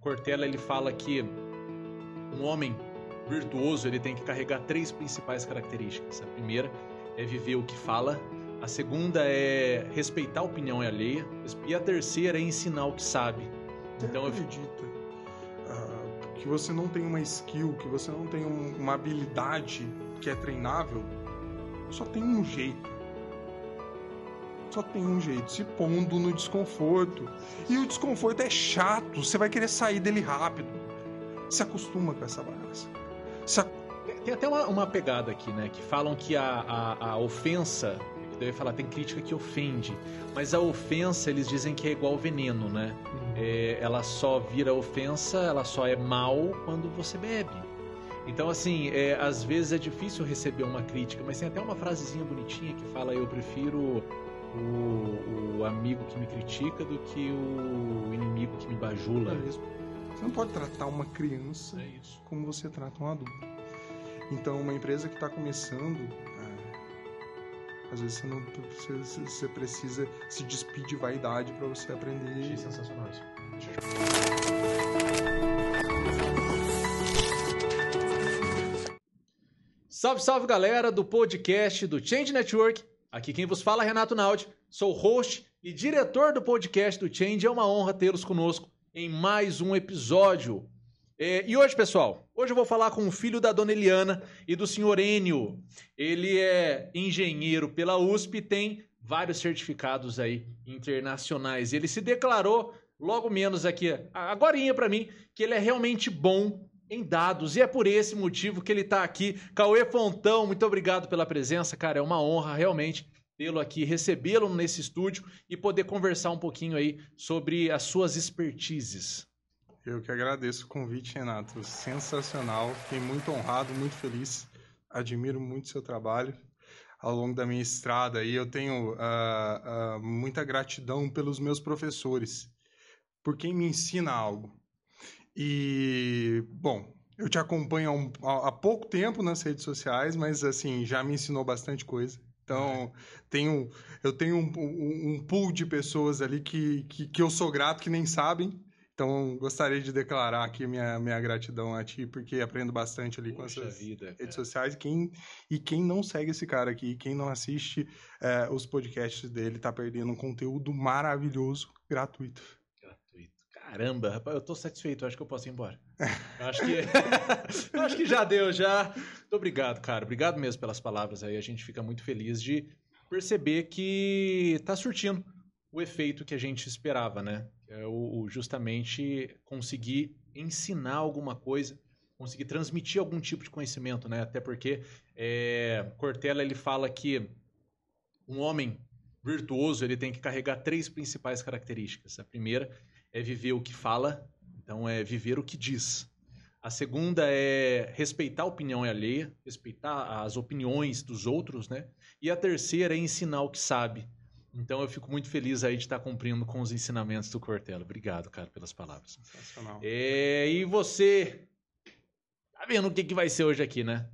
Cortella, ele fala que um homem virtuoso, ele tem que carregar três principais características. A primeira é viver o que fala, a segunda é respeitar a opinião alheia e a terceira é ensinar o que sabe. Então, eu acredito que você não tem uma skill, que você não tem uma habilidade que é treinável, só tem um jeito. Só tem um jeito, se pondo no desconforto. E o desconforto é chato, você vai querer sair dele rápido. Se acostuma com essa bagaça. Tem até uma pegada aqui, né? Que falam que a ofensa, eu ia falar, tem crítica que ofende, mas a ofensa, eles dizem que é igual veneno, né? Ela só vira ofensa, ela só é mal quando você bebe. Então, assim, às vezes é difícil receber uma crítica, mas tem até uma frasezinha bonitinha que fala, eu prefiro o amigo que me critica do que o inimigo que me bajula. É mesmo. Você não pode tratar uma criança como você trata um adulto. Então, uma empresa que está começando, às vezes você precisa se despir de vaidade para você aprender. Achei sensacional isso. Salve, salve, galera do podcast do Change Network. Aqui quem vos fala é Renato Naldi, sou host e diretor do podcast do Change. É uma honra tê-los conosco em mais um episódio. E hoje, pessoal, hoje eu vou falar com o filho da Dona Eliana e do Senhor Enio. Ele é engenheiro pela USP e tem vários certificados aí internacionais. Ele se declarou logo menos aqui, agorinha para mim, que ele é realmente bom em dados, e é por esse motivo que ele está aqui. Cauê Fontão, muito obrigado pela presença, cara, é uma honra realmente tê-lo aqui, recebê-lo nesse estúdio e poder conversar um pouquinho aí sobre as suas expertises. Eu que agradeço o convite, Renato, sensacional, fiquei muito honrado, muito feliz, admiro muito o seu trabalho ao longo da minha estrada, e eu tenho muita gratidão pelos meus professores, por quem me ensina algo. E, bom, eu te acompanho há pouco tempo nas redes sociais, mas, assim, já me ensinou bastante coisa. Então, eu tenho um pool de pessoas ali que eu sou grato, que nem sabem. Então, gostaria de declarar aqui minha gratidão a ti, porque aprendo bastante ali com essas redes sociais. Quem não segue esse cara aqui, quem não assiste os podcasts dele, tá perdendo um conteúdo maravilhoso, gratuito. Caramba, rapaz, eu tô satisfeito, acho que eu posso ir embora. Acho que já deu, já. Muito obrigado, cara. Obrigado mesmo pelas palavras aí. A gente fica muito feliz de perceber que tá surtindo o efeito que a gente esperava, né? É o justamente conseguir ensinar alguma coisa, conseguir transmitir algum tipo de conhecimento, né? Até porque Cortella, ele fala que um homem virtuoso, ele tem que carregar três principais características. A primeira é viver o que fala, então é viver o que diz. A segunda é respeitar a opinião alheia, respeitar as opiniões dos outros, né? E a terceira é ensinar o que sabe. Então eu fico muito feliz aí de estar cumprindo com os ensinamentos do Cortella. Obrigado, cara, pelas palavras. Sensacional. E você tá vendo o que vai ser hoje aqui, né?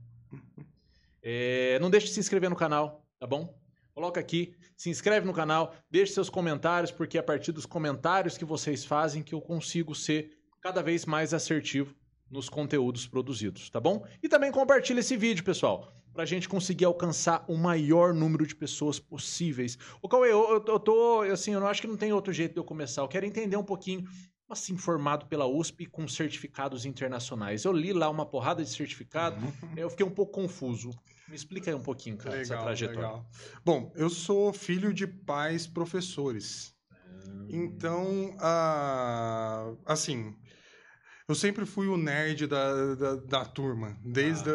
Não deixe de se inscrever no canal, tá bom? Coloca aqui, se inscreve no canal, deixe seus comentários, porque é a partir dos comentários que vocês fazem que eu consigo ser cada vez mais assertivo nos conteúdos produzidos, tá bom? E também compartilha esse vídeo, pessoal, pra gente conseguir alcançar o maior número de pessoas possíveis. Ô Cauê, eu tô, assim, eu não acho que não tem outro jeito de eu começar, eu quero entender um pouquinho, assim, formado pela USP com certificados internacionais. Eu li lá uma porrada de certificado, eu fiquei um pouco confuso. Me explica aí um pouquinho, cara, legal, essa trajetória. Legal. Bom, eu sou filho de pais professores. Então, assim, eu sempre fui o nerd da turma. Desde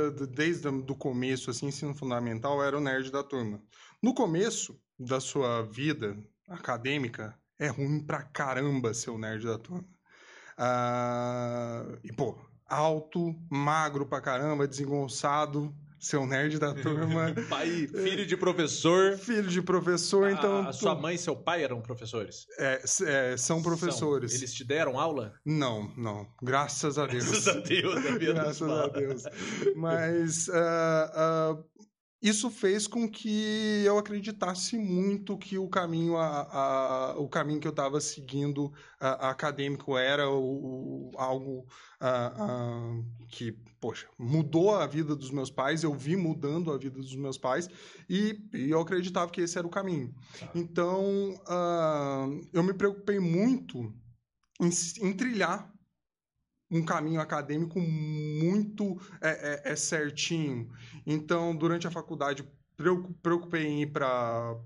o começo, assim, ensino fundamental, eu era o nerd da turma. No começo da sua vida acadêmica, é ruim pra caramba ser o nerd da turma. E, pô, alto, magro pra caramba, desengonçado. Seu nerd da turma. Pai, filho de professor. Filho de professor, então... Sua mãe e seu pai eram professores? São professores. Eles te deram aula? Não. Graças a Deus. Graças a Deus. Mas... Isso fez com que eu acreditasse muito que o caminho, o caminho que eu estava seguindo acadêmico era algo que, poxa, mudou a vida dos meus pais, eu vi mudando a vida dos meus pais e eu acreditava que esse era o caminho. Então, eu me preocupei muito em trilhar um caminho acadêmico muito certinho. Então, durante a faculdade, preocupei em ir para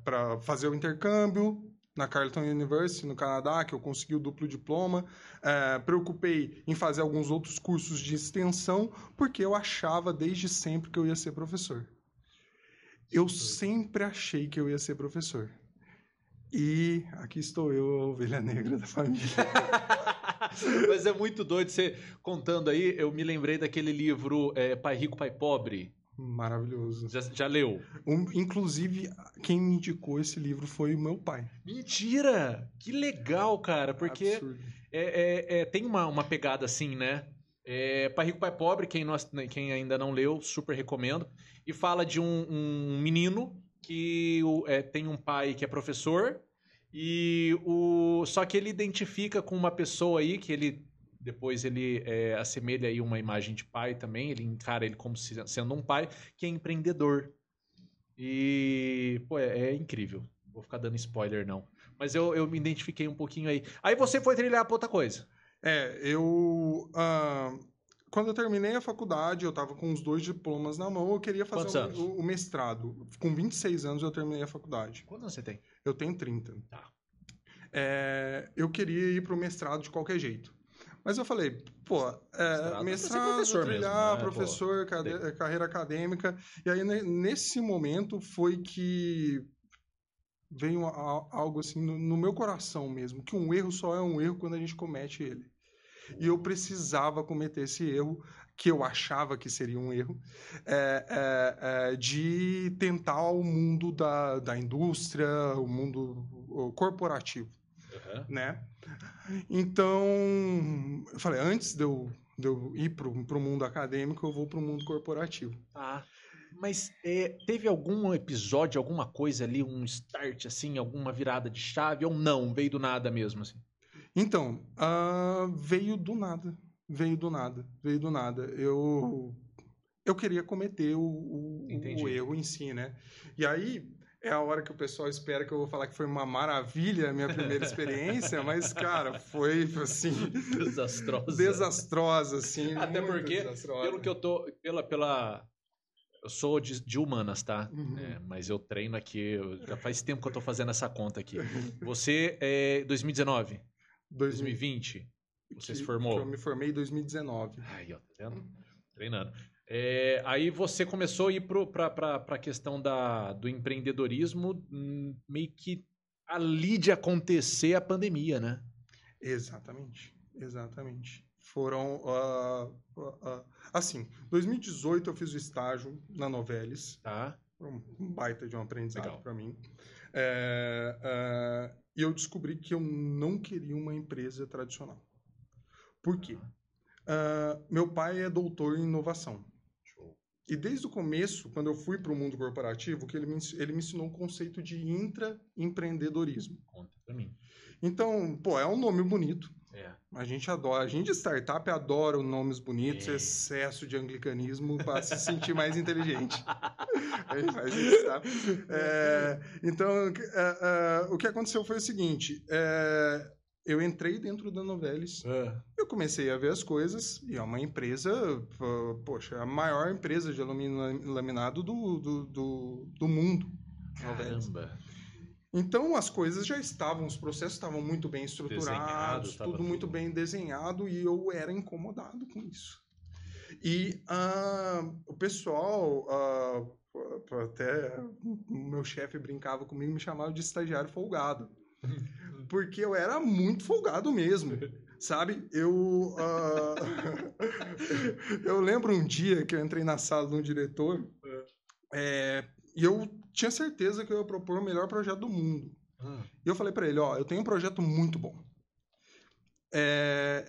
fazer o intercâmbio na Carleton University, no Canadá, que eu consegui o duplo diploma. Preocupei em fazer alguns outros cursos de extensão, porque eu achava desde sempre que eu ia ser professor. Eu sempre achei que eu ia ser professor. E aqui estou eu, a ovelha negra da família. Mas é muito doido você contando aí. Eu me lembrei daquele livro Pai Rico, Pai Pobre. Maravilhoso. Já leu? Inclusive, quem me indicou esse livro foi o meu pai. Mentira! Que legal, cara. Porque tem uma pegada assim, né? Pai Rico, Pai Pobre, quem ainda não leu, super recomendo. E fala de um menino que tem um pai que é professor. Só que ele identifica com uma pessoa aí que ele depois assemelha aí uma imagem de pai também, ele encara ele como sendo um pai que é empreendedor. E pô, é incrível. Não vou ficar dando spoiler não, mas eu me identifiquei um pouquinho aí. Aí você foi trilhar pra outra coisa. Quando eu terminei a faculdade, eu estava com os 2 diplomas na mão, eu queria fazer o mestrado. Com 26 anos eu terminei a faculdade. Quantos anos você tem? Eu tenho 30. Tá. Eu queria ir para o mestrado de qualquer jeito. Mas eu falei, mestrado, trilhar, mesmo, né? Professor, carreira acadêmica. E aí, nesse momento, foi que veio algo assim no meu coração mesmo, que um erro só é um erro quando a gente comete ele. E eu precisava cometer esse erro, que eu achava que seria um erro, de tentar o mundo da indústria, o mundo corporativo, né? Então, eu falei, antes de eu ir para o mundo acadêmico, eu vou para o mundo corporativo. Ah, mas teve algum episódio, alguma coisa ali, um start, assim, alguma virada de chave, ou não? Veio do nada mesmo, assim? Então, veio do nada. Eu queria cometer o erro em si, né? E aí é a hora que o pessoal espera que eu vou falar que foi uma maravilha a minha primeira experiência, mas, cara, foi, assim... Desastrosa, assim. Até porque, desastrosa. Pelo que eu tô... Eu sou de humanas, tá? Uhum. Mas eu treino aqui, já faz tempo que eu tô fazendo essa conta aqui. Você, 2019? 2020? Você se formou? Eu me formei em 2019. Aí, ó, tá vendo? Treinando. Aí você começou a ir pra questão do empreendedorismo, meio que ali de acontecer a pandemia, né? Exatamente. Foram, 2018 eu fiz o estágio na Novelis, tá? Um baita de um aprendizado para mim. E eu descobri que eu não queria uma empresa tradicional. Por quê? Meu pai é doutor em inovação. Show. E desde o começo, quando eu fui para o mundo corporativo, que ele me ensinou o conceito de intraempreendedorismo. Conta para mim. Então, é um nome bonito. A gente adora, a gente de startup adora nomes bonitos, excesso de anglicanismo para se sentir mais inteligente. A gente sabe. Então, o que aconteceu foi o seguinte, eu entrei dentro da Novelis, eu comecei a ver as coisas, e é uma empresa, a maior empresa de alumínio laminado do mundo. Caramba! Então, as coisas já estavam, os processos estavam muito bem estruturados, tudo muito bem desenhado, e eu era incomodado com isso. E o pessoal, até o meu chefe brincava comigo, me chamava de estagiário folgado, porque eu era muito folgado mesmo. Sabe, eu lembro um dia que eu entrei na sala de um diretor, e eu tinha certeza que eu ia propor o melhor projeto do mundo. E eu falei pra ele, eu tenho um projeto muito bom. E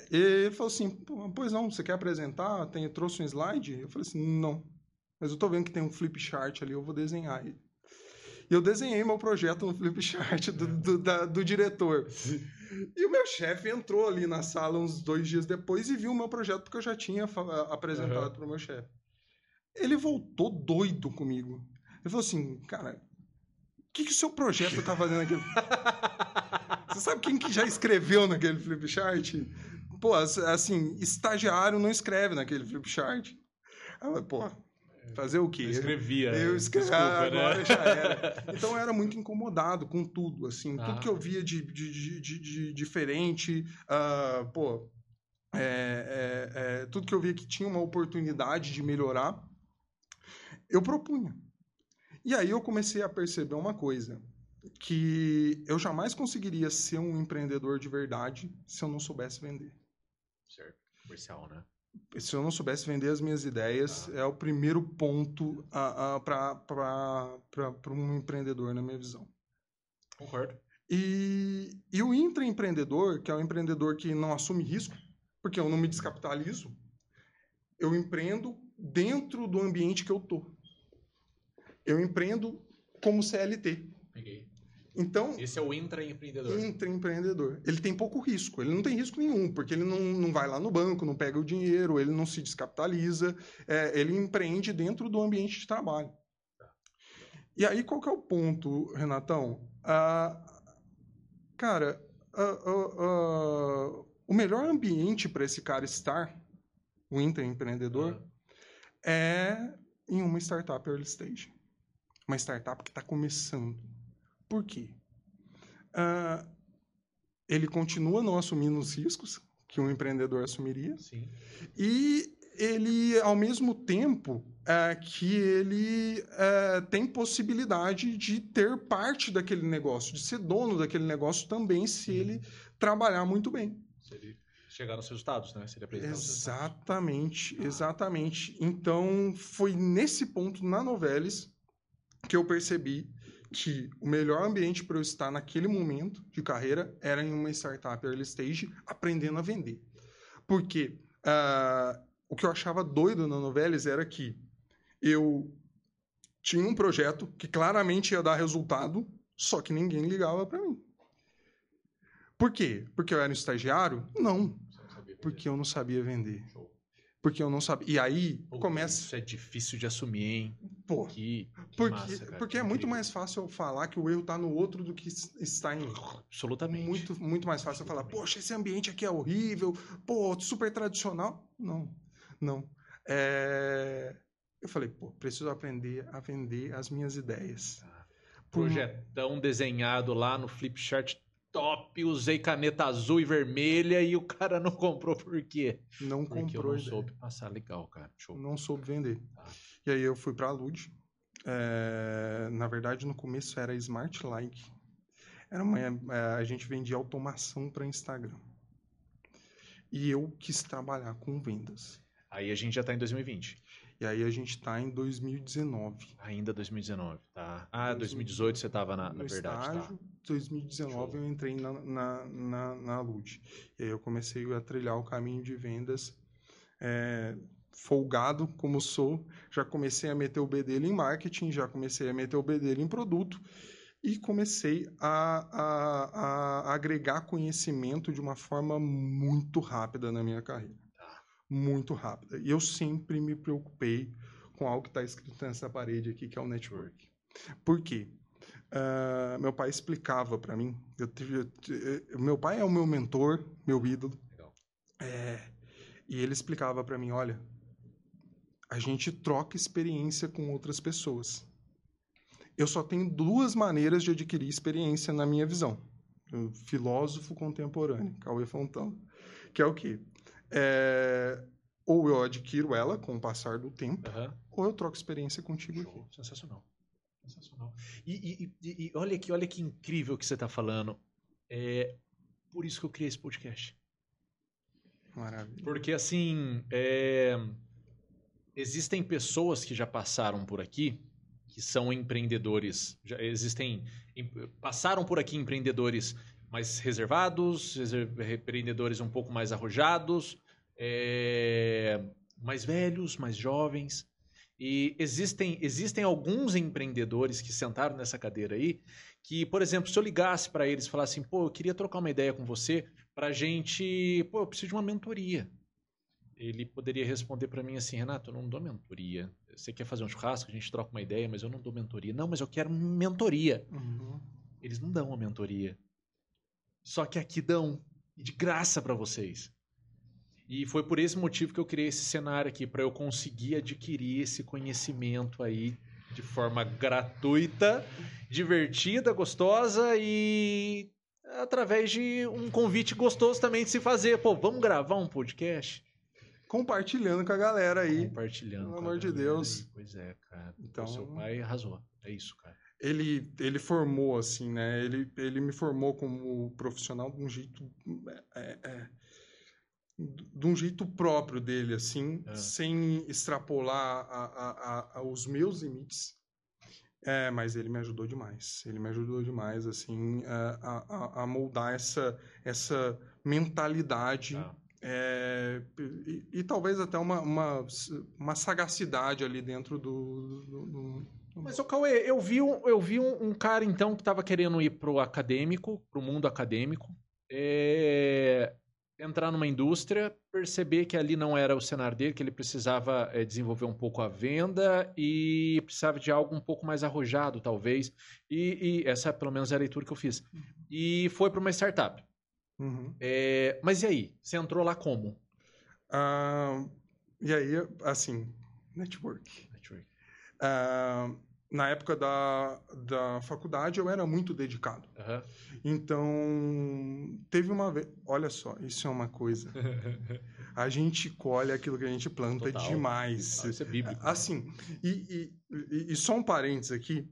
ele falou assim, pois não, você quer apresentar? Trouxe um slide? Eu falei assim, não. Mas eu tô vendo que tem um flip chart ali, eu vou desenhar ele. E eu desenhei meu projeto no flip chart do diretor. E o meu chefe entrou ali na sala uns 2 dias depois e viu o meu projeto, porque eu já tinha apresentado para o meu chefe. Ele voltou doido comigo. Ele falou assim, cara, o que o seu projeto tá fazendo aqui? Você sabe quem que já escreveu naquele flip chart? Pô, assim, estagiário não escreve naquele flip chart. Ela, pô... Fazer o quê? Eu escrevia. Desculpa, agora né? Já era. Então eu era muito incomodado com tudo, assim. Tudo que eu via de diferente, tudo que eu via que tinha uma oportunidade de melhorar, eu propunha. E aí eu comecei a perceber uma coisa, que eu jamais conseguiria ser um empreendedor de verdade se eu não soubesse vender. Certo. Comercial, né? Se eu não soubesse vender as minhas ideias, é o primeiro ponto para um empreendedor, na minha visão. Concordo. E o intraempreendedor, que é o empreendedor que não assume risco, porque eu não me descapitalizo, eu empreendo dentro do ambiente que eu tô. Eu empreendo como CLT. Peguei. Então, esse é o intraempreendedor. Intraempreendedor. Ele tem pouco risco, ele não tem risco nenhum, porque ele não vai lá no banco, não pega o dinheiro, ele não se descapitaliza, ele empreende dentro do ambiente de trabalho. E aí, qual que é o ponto, Renatão? O melhor ambiente para esse cara estar, o intraempreendedor, é em uma startup early stage. Uma startup que está começando. Por quê? Ele continua não assumindo os riscos que um empreendedor assumiria. Sim. E ele, ao mesmo tempo, que ele tem possibilidade de ter parte daquele negócio, de ser dono daquele negócio também, se ele trabalhar muito bem. Se ele chegar nos resultados, né? Se ele apresentar os resultados. Exatamente, exatamente. Então, foi nesse ponto, na Novelis, que eu percebi que o melhor ambiente para eu estar naquele momento de carreira era em uma startup early stage, aprendendo a vender. Porque o que eu achava doido na Novelis era que eu tinha um projeto que claramente ia dar resultado, só que ninguém ligava para mim. Por quê? Porque eu era um estagiário? Não. Porque eu não sabia vender. Show. Porque eu não sabia. E aí começa... Isso é difícil de assumir, hein? Pô, porque é muito mais fácil eu falar que o erro está no outro do que está em mim. Absolutamente. Muito, muito mais fácil eu falar, poxa, esse ambiente aqui é horrível, pô, super tradicional. Não, não. Eu falei, pô, preciso aprender a vender as minhas ideias. Projetão desenhado lá no flip chart. Top, usei caneta azul e vermelha e o cara não comprou por quê? Não comprou. Porque eu não soube passar legal, cara. Show. Não soube vender. Tá. E aí eu fui para a Alude. Na verdade, no começo era Smartlike. A gente vendia automação para Instagram. E eu quis trabalhar com vendas. Aí a gente já está em 2020. E aí a gente está em 2019. Ainda 2019, tá. 2018 você estava na verdade, estágio, tá. 2019 eu entrei na Alude. E aí eu comecei a trilhar o caminho de vendas, folgado como sou. Já comecei a meter o bedelho em marketing, já comecei a meter o bedelho em produto e comecei a agregar conhecimento de uma forma muito rápida na minha carreira. Muito rápida. E eu sempre me preocupei com algo que está escrito nessa parede aqui, que é o network. Por quê? Meu pai explicava para mim. Meu pai é o meu mentor, meu ídolo. Legal. E ele explicava para mim, olha, a gente troca experiência com outras pessoas. Eu só tenho 2 maneiras de adquirir experiência na minha visão. O filósofo contemporâneo, Cauê Fontão. Que é o quê? Ou eu adquiro ela com o passar do tempo, ou eu troco experiência contigo. Show. Aqui. Sensacional. Sensacional. E olha que incrível que você está falando. É por isso que eu criei esse podcast. Maravilha. Porque, assim, existem pessoas que já passaram por aqui, que são empreendedores. Já existem, passaram por aqui empreendedores mais reservados, empreendedores um pouco mais arrojados, mais velhos, mais jovens. E existem alguns empreendedores que sentaram nessa cadeira aí, que, por exemplo, se eu ligasse para eles e falasse assim, pô, eu queria trocar uma ideia com você pra gente, pô, eu preciso de uma mentoria. Ele poderia responder para mim assim, Renato, eu não dou mentoria. Você quer fazer um churrasco, a gente troca uma ideia, mas eu não dou mentoria. Não, mas eu quero mentoria. Uhum. Eles não dão uma mentoria. Só que aqui dão de graça para vocês. E foi por esse motivo que eu criei esse cenário aqui, para eu conseguir adquirir esse conhecimento aí de forma gratuita, divertida, gostosa e através de um convite gostoso também de se fazer. Pô, vamos gravar um podcast? Compartilhando com a galera aí. Compartilhando. Pelo amor de Deus. Aí. Pois é, cara. Então, o seu pai arrasou. É isso, cara. Ele formou, assim, né? Ele me formou como profissional de um jeito... de um jeito próprio dele, assim, sem extrapolar os meus limites. É, mas ele me ajudou demais. Ele me ajudou demais, assim, a moldar essa mentalidade... Ah. E talvez até uma sagacidade ali dentro do... Mas, ô Cauê, eu vi um cara, então, que estava querendo ir pro acadêmico, pro mundo acadêmico, entrar numa indústria, perceber que ali não era o cenário dele, que ele precisava desenvolver um pouco a venda e precisava de algo um pouco mais arrojado, talvez. E essa, pelo menos, é a leitura que eu fiz. E foi para uma startup. Uhum. Mas e aí? Você entrou lá como? E aí, assim, network. Na época da faculdade eu era muito dedicado. Uhum. Então, teve uma vez... Olha só, isso é uma coisa. A gente colhe aquilo que a gente planta. Total. Demais. Total, isso é bíblico. Assim, e só um parênteses aqui.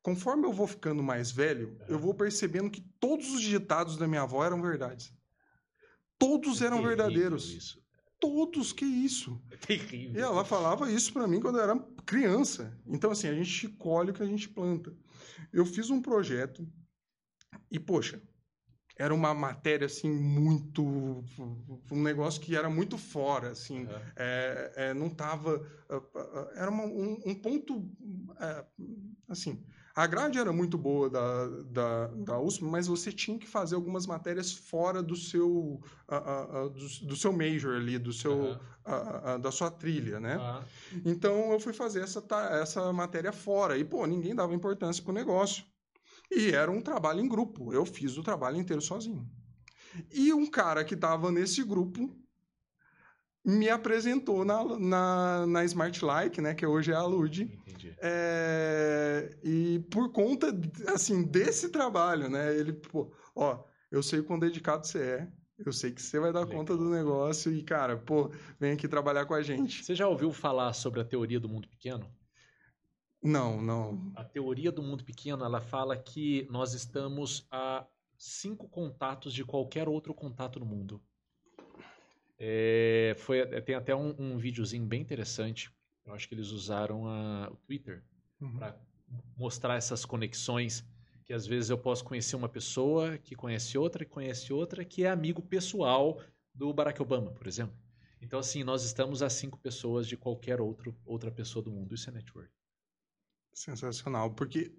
Conforme eu vou ficando mais velho, eu vou percebendo que todos os ditados da minha avó eram verdades. Todos eram verdadeiros. Isso. Todos, que isso. É terrível. E ela falava isso pra mim quando eu era criança. Então, assim, a gente colhe o que a gente planta. Eu fiz um projeto e, poxa, era uma matéria, assim, muito... Um negócio que era muito fora, assim. Uhum. Não tava... Era um ponto, assim... A grade era muito boa da USP, mas você tinha que fazer algumas matérias fora do seu major ali, do seu, uhum, da sua trilha, né? Uhum. Então, eu fui fazer essa matéria fora. E, pô, ninguém dava importância pro negócio. E era um trabalho em grupo. Eu fiz o trabalho inteiro sozinho. E um cara que tava nesse grupo me apresentou na Smartlike, né, que hoje é a Alude. E por conta, assim, desse trabalho, né, ele, pô, ó, eu sei o quão dedicado você é, eu sei que você vai dar conta do negócio e, cara, pô, vem aqui trabalhar com a gente. Você já ouviu falar sobre a teoria do mundo pequeno? Não. A teoria do mundo pequeno, ela fala que nós estamos a 5 contatos de qualquer outro contato no mundo. Tem até um videozinho bem interessante. Eu acho que eles usaram o Twitter, uhum, para mostrar essas conexões, que às vezes eu posso conhecer uma pessoa que conhece outra, que é amigo pessoal do Barack Obama, por exemplo. Então, assim, nós estamos a 5 pessoas de qualquer outra pessoa do mundo. Isso é network. Sensacional, porque,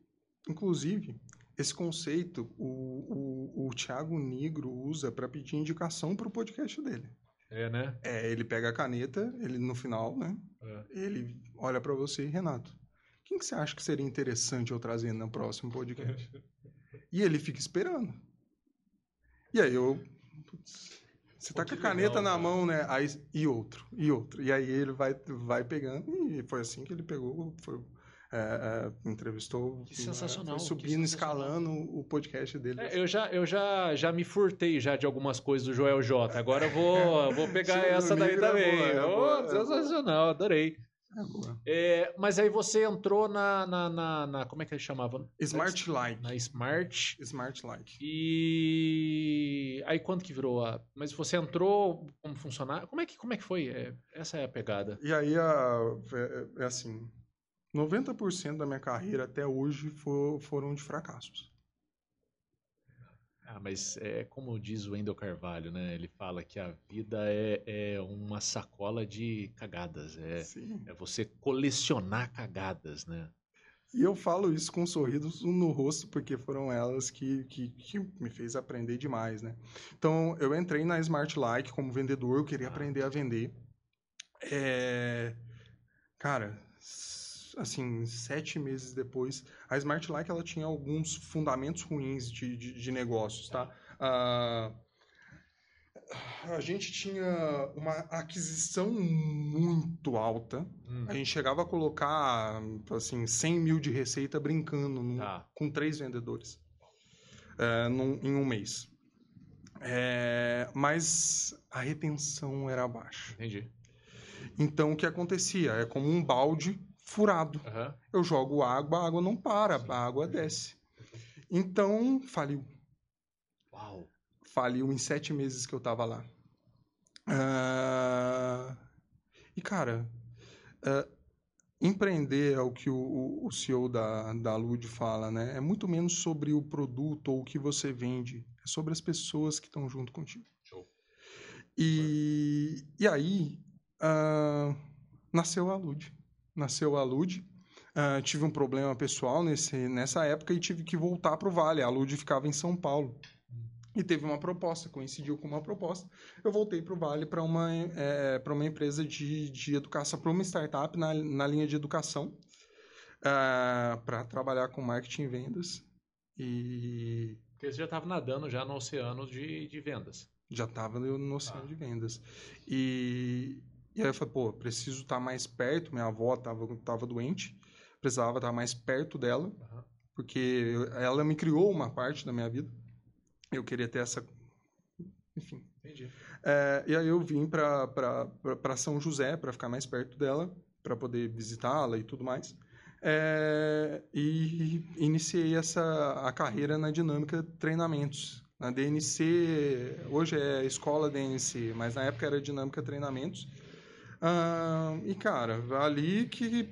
inclusive... Esse conceito o Thiago Nigro usa para pedir indicação para o podcast dele. É, né? Ele pega a caneta, ele no final, né? Ele olha para você e, Renato, quem que você acha que seria interessante eu trazer no próximo podcast? E ele fica esperando. E aí eu... Você tá com a caneta na mão, né? Aí, e outro. E aí ele vai pegando, e foi assim que ele pegou... entrevistou, que sensacional, subindo, sensacional, escalando o podcast dele. Eu já me furtei já de algumas coisas do Joel Jota. Agora eu vou pegar essa daí também. Boa, sensacional, adorei. Mas aí você entrou na como é que ele chamava? Smartlike. Na Smartlike. E aí quando que virou a... Mas você entrou como funcionário? Como é que foi? Essa é a pegada. E aí é assim... 90% da minha carreira até hoje foram de fracassos. Ah, mas é como diz o Wendel Carvalho, né? Ele fala que a vida é uma sacola de cagadas. É você colecionar cagadas, né? E eu falo isso com um sorriso no rosto, porque foram elas que me fez aprender demais, né? Então, eu entrei na Smartlike como vendedor, eu queria aprender a vender. Cara, assim, 7 meses depois, a Smartlike, ela tinha alguns fundamentos ruins de negócios, tá? A gente tinha uma aquisição muito alta. A gente chegava a colocar, assim, 100 mil de receita brincando com 3 vendedores em um mês. Mas a retenção era baixa. Entendi. Então, o que acontecia? É como um balde furado. Uhum. Eu jogo água, a água não para, a água desce. Então, faliu. Uau! Faliu em 7 meses que eu tava lá. E, cara, empreender é o que o CEO da Alude fala, né? É muito menos sobre o produto ou o que você vende. É sobre as pessoas que estão junto contigo. Show. E aí, nasceu a Alude. Tive um problema pessoal nessa época e tive que voltar pro Vale. A Alude ficava em São Paulo. E teve uma proposta, coincidiu com uma proposta. Eu voltei para o Vale para uma empresa de educação, para uma startup na linha de educação, para trabalhar com marketing e vendas. Porque você já estava nadando já no oceano de vendas. Já estava no oceano de vendas. E aí eu falei, pô, preciso estar mais perto. Minha avó estava doente, precisava estar mais perto dela, porque ela me criou uma parte da minha vida. Eu queria ter essa... Enfim. Entendi. E aí eu vim para São José, para ficar mais perto dela, para poder visitá-la e tudo mais. E iniciei a carreira na Dinâmica Treinamentos. Na DNC, hoje é Escola DNC, mas na época era Dinâmica Treinamentos. E, cara, ali que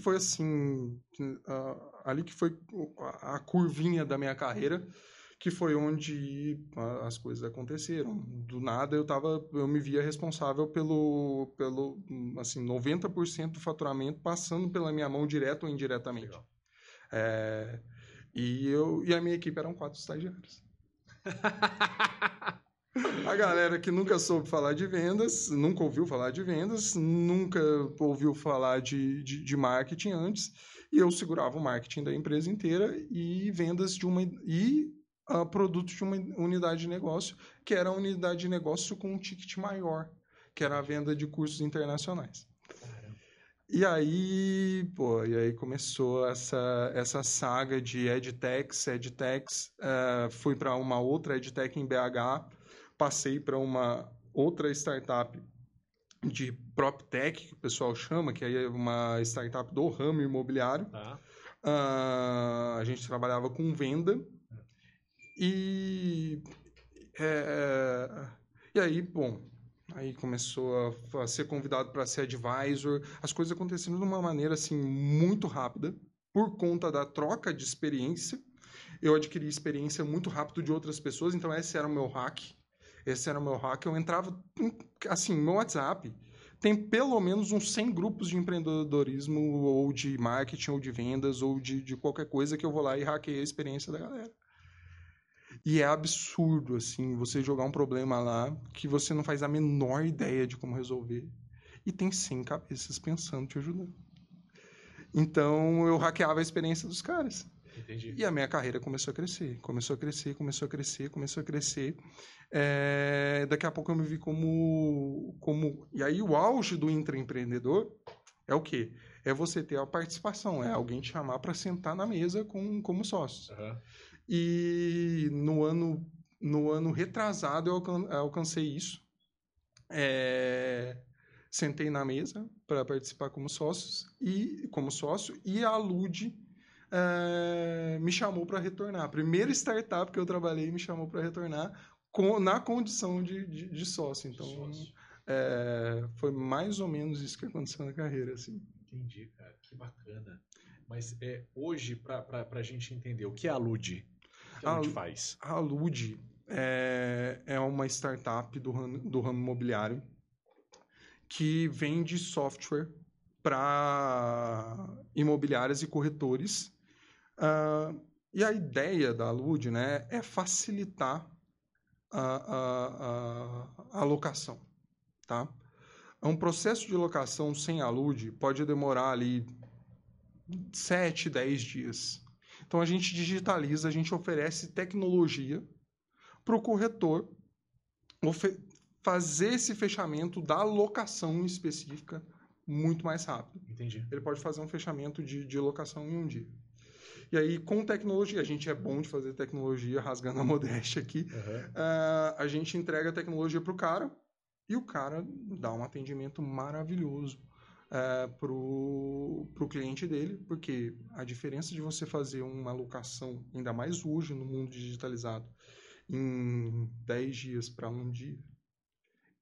foi assim... ali que foi a curvinha da minha carreira, que foi onde as coisas aconteceram. Do nada eu me via responsável pelo assim, 90% do faturamento passando pela minha mão, direto ou indiretamente. E a minha equipe eram 4 estagiários. A galera que nunca soube falar de vendas, nunca ouviu falar de vendas, nunca ouviu falar de marketing antes, e eu segurava o marketing da empresa inteira e vendas de uma... produto de uma unidade de negócio, que era a unidade de negócio com um ticket maior, que era a venda de cursos internacionais. Caramba. E aí começou essa saga de edtechs. Fui para uma outra edtech em BH, passei para uma outra startup de proptech, que o pessoal chama, que aí é uma startup do ramo imobiliário. A gente trabalhava com venda. E aí, aí começou a ser convidado para ser advisor. As coisas acontecendo de uma maneira, assim, muito rápida, por conta da troca de experiência. Eu adquiri experiência muito rápido de outras pessoas, então esse era o meu hack. Eu entrava, assim, meu WhatsApp tem pelo menos uns 100 grupos de empreendedorismo, ou de marketing, ou de vendas, ou de qualquer coisa, que eu vou lá e hackeio a experiência da galera. E é absurdo, assim, você jogar um problema lá que você não faz a menor ideia de como resolver. E tem 100 cabeças pensando, te ajudando. Então, eu hackeava a experiência dos caras. Entendi. E a minha carreira começou a crescer. Daqui a pouco eu me vi como... E aí, o auge do intraempreendedor é o quê? É você ter a participação, é alguém te chamar para sentar na mesa como sócio. E no ano retrasado eu alcancei isso. Sentei na mesa para participar como sócio, e a Alude me chamou para retornar. A primeira startup que eu trabalhei me chamou para retornar na condição de sócio. Então, foi mais ou menos isso que aconteceu na carreira. Assim. Entendi, cara. Que bacana. Mas hoje, para a gente entender, o que é a Alude? que a gente faz? A Alude é uma startup do ramo imobiliário que vende software para imobiliárias e corretores. E a ideia da Alude, né, é facilitar a locação. Tá? Um processo de locação sem Alude pode demorar ali 7, 10 dias. Então, a gente digitaliza, a gente oferece tecnologia para o corretor fazer esse fechamento da locação específica muito mais rápido. Entendi. Ele pode fazer um fechamento de locação em um dia. E aí, com tecnologia, a gente é bom de fazer tecnologia, rasgando a modéstia aqui, a gente entrega a tecnologia para o cara e o cara dá um atendimento maravilhoso para o cliente dele, porque a diferença de você fazer uma locação, ainda mais hoje no mundo digitalizado, em 10 dias para um dia,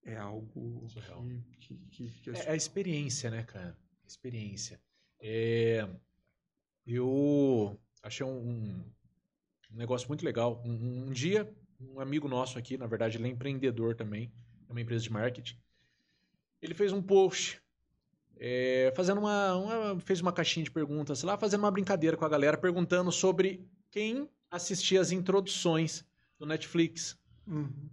é algo que é a experiência, né, cara? Experiência. Eu achei um negócio muito legal. Um dia, um amigo nosso aqui, na verdade, ele é empreendedor também, é uma empresa de marketing. Ele fez um post, fazendo fez uma caixinha de perguntas lá, fazendo uma brincadeira com a galera, perguntando sobre quem assistia as introduções do Netflix. Uhum.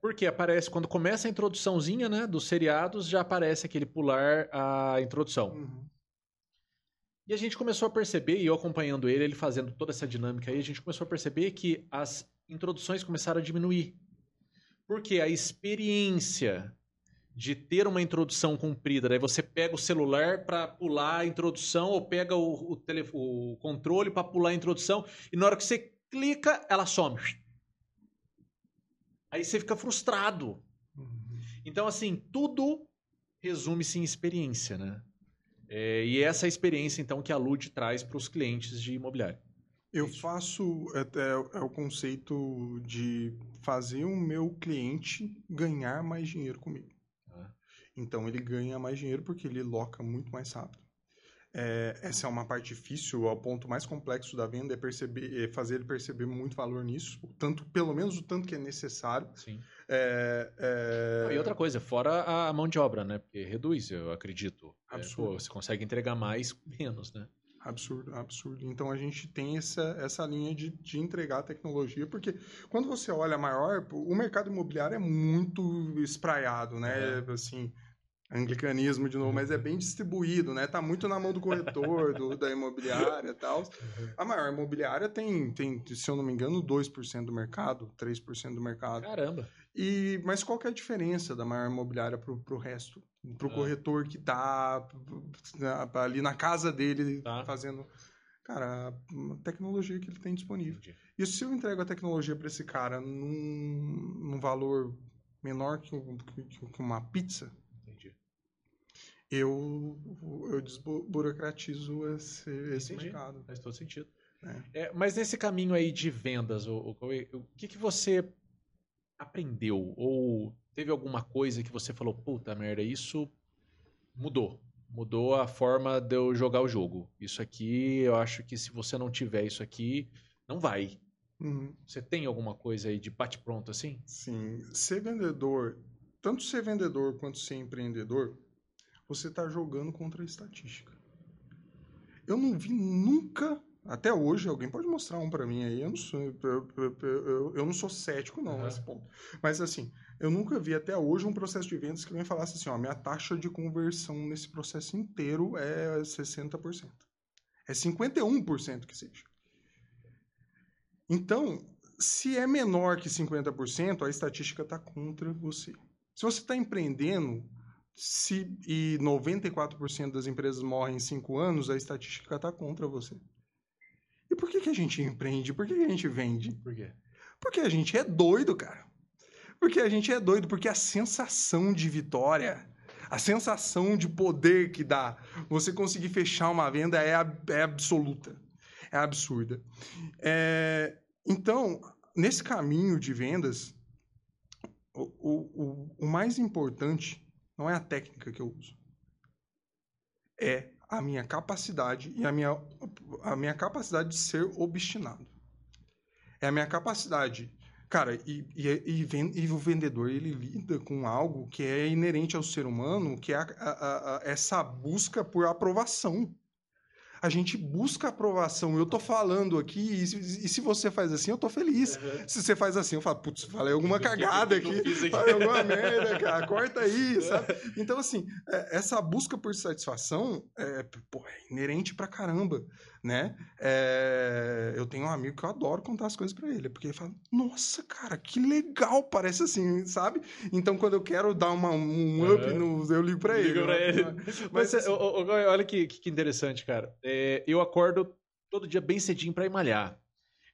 Porque aparece, quando começa a introduçãozinha, né, dos seriados, já aparece aquele pular a introdução. Uhum. E a gente começou a perceber, e eu acompanhando ele fazendo toda essa dinâmica aí, a gente começou a perceber que as introduções começaram a diminuir. Porque a experiência de ter uma introdução cumprida, daí você pega o celular para pular a introdução, ou pega o controle para pular a introdução, e na hora que você clica, ela some. Aí você fica frustrado. Então, assim, tudo resume-se em experiência, né? E essa é a experiência, então, que a Alude traz para os clientes de imobiliário. Eu faço o conceito de fazer o meu cliente ganhar mais dinheiro comigo. Ah. Então, ele ganha mais dinheiro porque ele loca muito mais rápido. Essa é uma parte difícil, é o ponto mais complexo da venda, fazer ele perceber muito valor nisso, pelo menos o tanto que é necessário. Sim. E outra coisa, fora a mão de obra, né? Porque reduz, eu acredito. Absurdo. Você consegue entregar mais com menos, né? Absurdo, absurdo. Então, a gente tem essa linha de entregar a tecnologia, porque quando você olha o mercado imobiliário é muito espraiado, né? Assim... Anglicanismo de novo, mas é bem distribuído, né? Tá muito na mão do corretor, da imobiliária e tal. A maior imobiliária tem, se eu não me engano, 2% do mercado, 3% do mercado. Caramba! Mas qual que é a diferença da maior imobiliária pro resto? Pro corretor que tá ali na casa dele fazendo... Cara, a tecnologia que ele tem disponível. Entendi. E se eu entrego a tecnologia para esse cara num valor menor que uma pizza... Eu desburocratizo esse mercado. Faz todo sentido. Mas nesse caminho aí de vendas, Cauê, o que você aprendeu? Ou teve alguma coisa que você falou, puta merda, isso mudou. Mudou a forma de eu jogar o jogo. Isso aqui, eu acho que se você não tiver isso aqui, não vai. Uhum. Você tem alguma coisa aí de bate-pronto assim? Sim. Ser vendedor quanto ser empreendedor... Você está jogando contra a estatística. Eu não vi nunca, até hoje, alguém pode mostrar um para mim aí, eu não sou cético não nesse ponto. Mas assim, eu nunca vi até hoje um processo de vendas que alguém falasse assim, ó, minha taxa de conversão nesse processo inteiro é 60%. É 51% que seja. Então, se é menor que 50%, a estatística está contra você. Se você está empreendendo... E 94% das empresas morrem em 5 anos, a estatística está contra você. E por que a gente empreende? Por que a gente vende? Por quê? Porque a gente é doido, cara. Porque a gente é doido, porque a sensação de vitória, a sensação de poder que dá você conseguir fechar uma venda é absoluta, é absurda. Então, nesse caminho de vendas, o mais importante... Não é a técnica que eu uso. É a minha capacidade de ser obstinado. é a minha capacidade. Cara, e o vendedor, ele lida com algo que é inerente ao ser humano, que é essa busca por aprovação. A gente busca aprovação. Eu tô falando aqui, e se você faz assim, eu tô feliz. Uhum. Se você faz assim, eu falo, putz, falei alguma cagada aqui, falei alguma merda, cara, corta aí, sabe? Então, assim, essa busca por satisfação é inerente pra caramba, né? Eu tenho um amigo que eu adoro contar as coisas pra ele, porque ele fala, nossa, cara, que legal, parece assim, sabe? Então, quando eu quero dar um up, eu ligo pra ele. Mas assim, olha que interessante, cara. Eu acordo todo dia bem cedinho para ir malhar.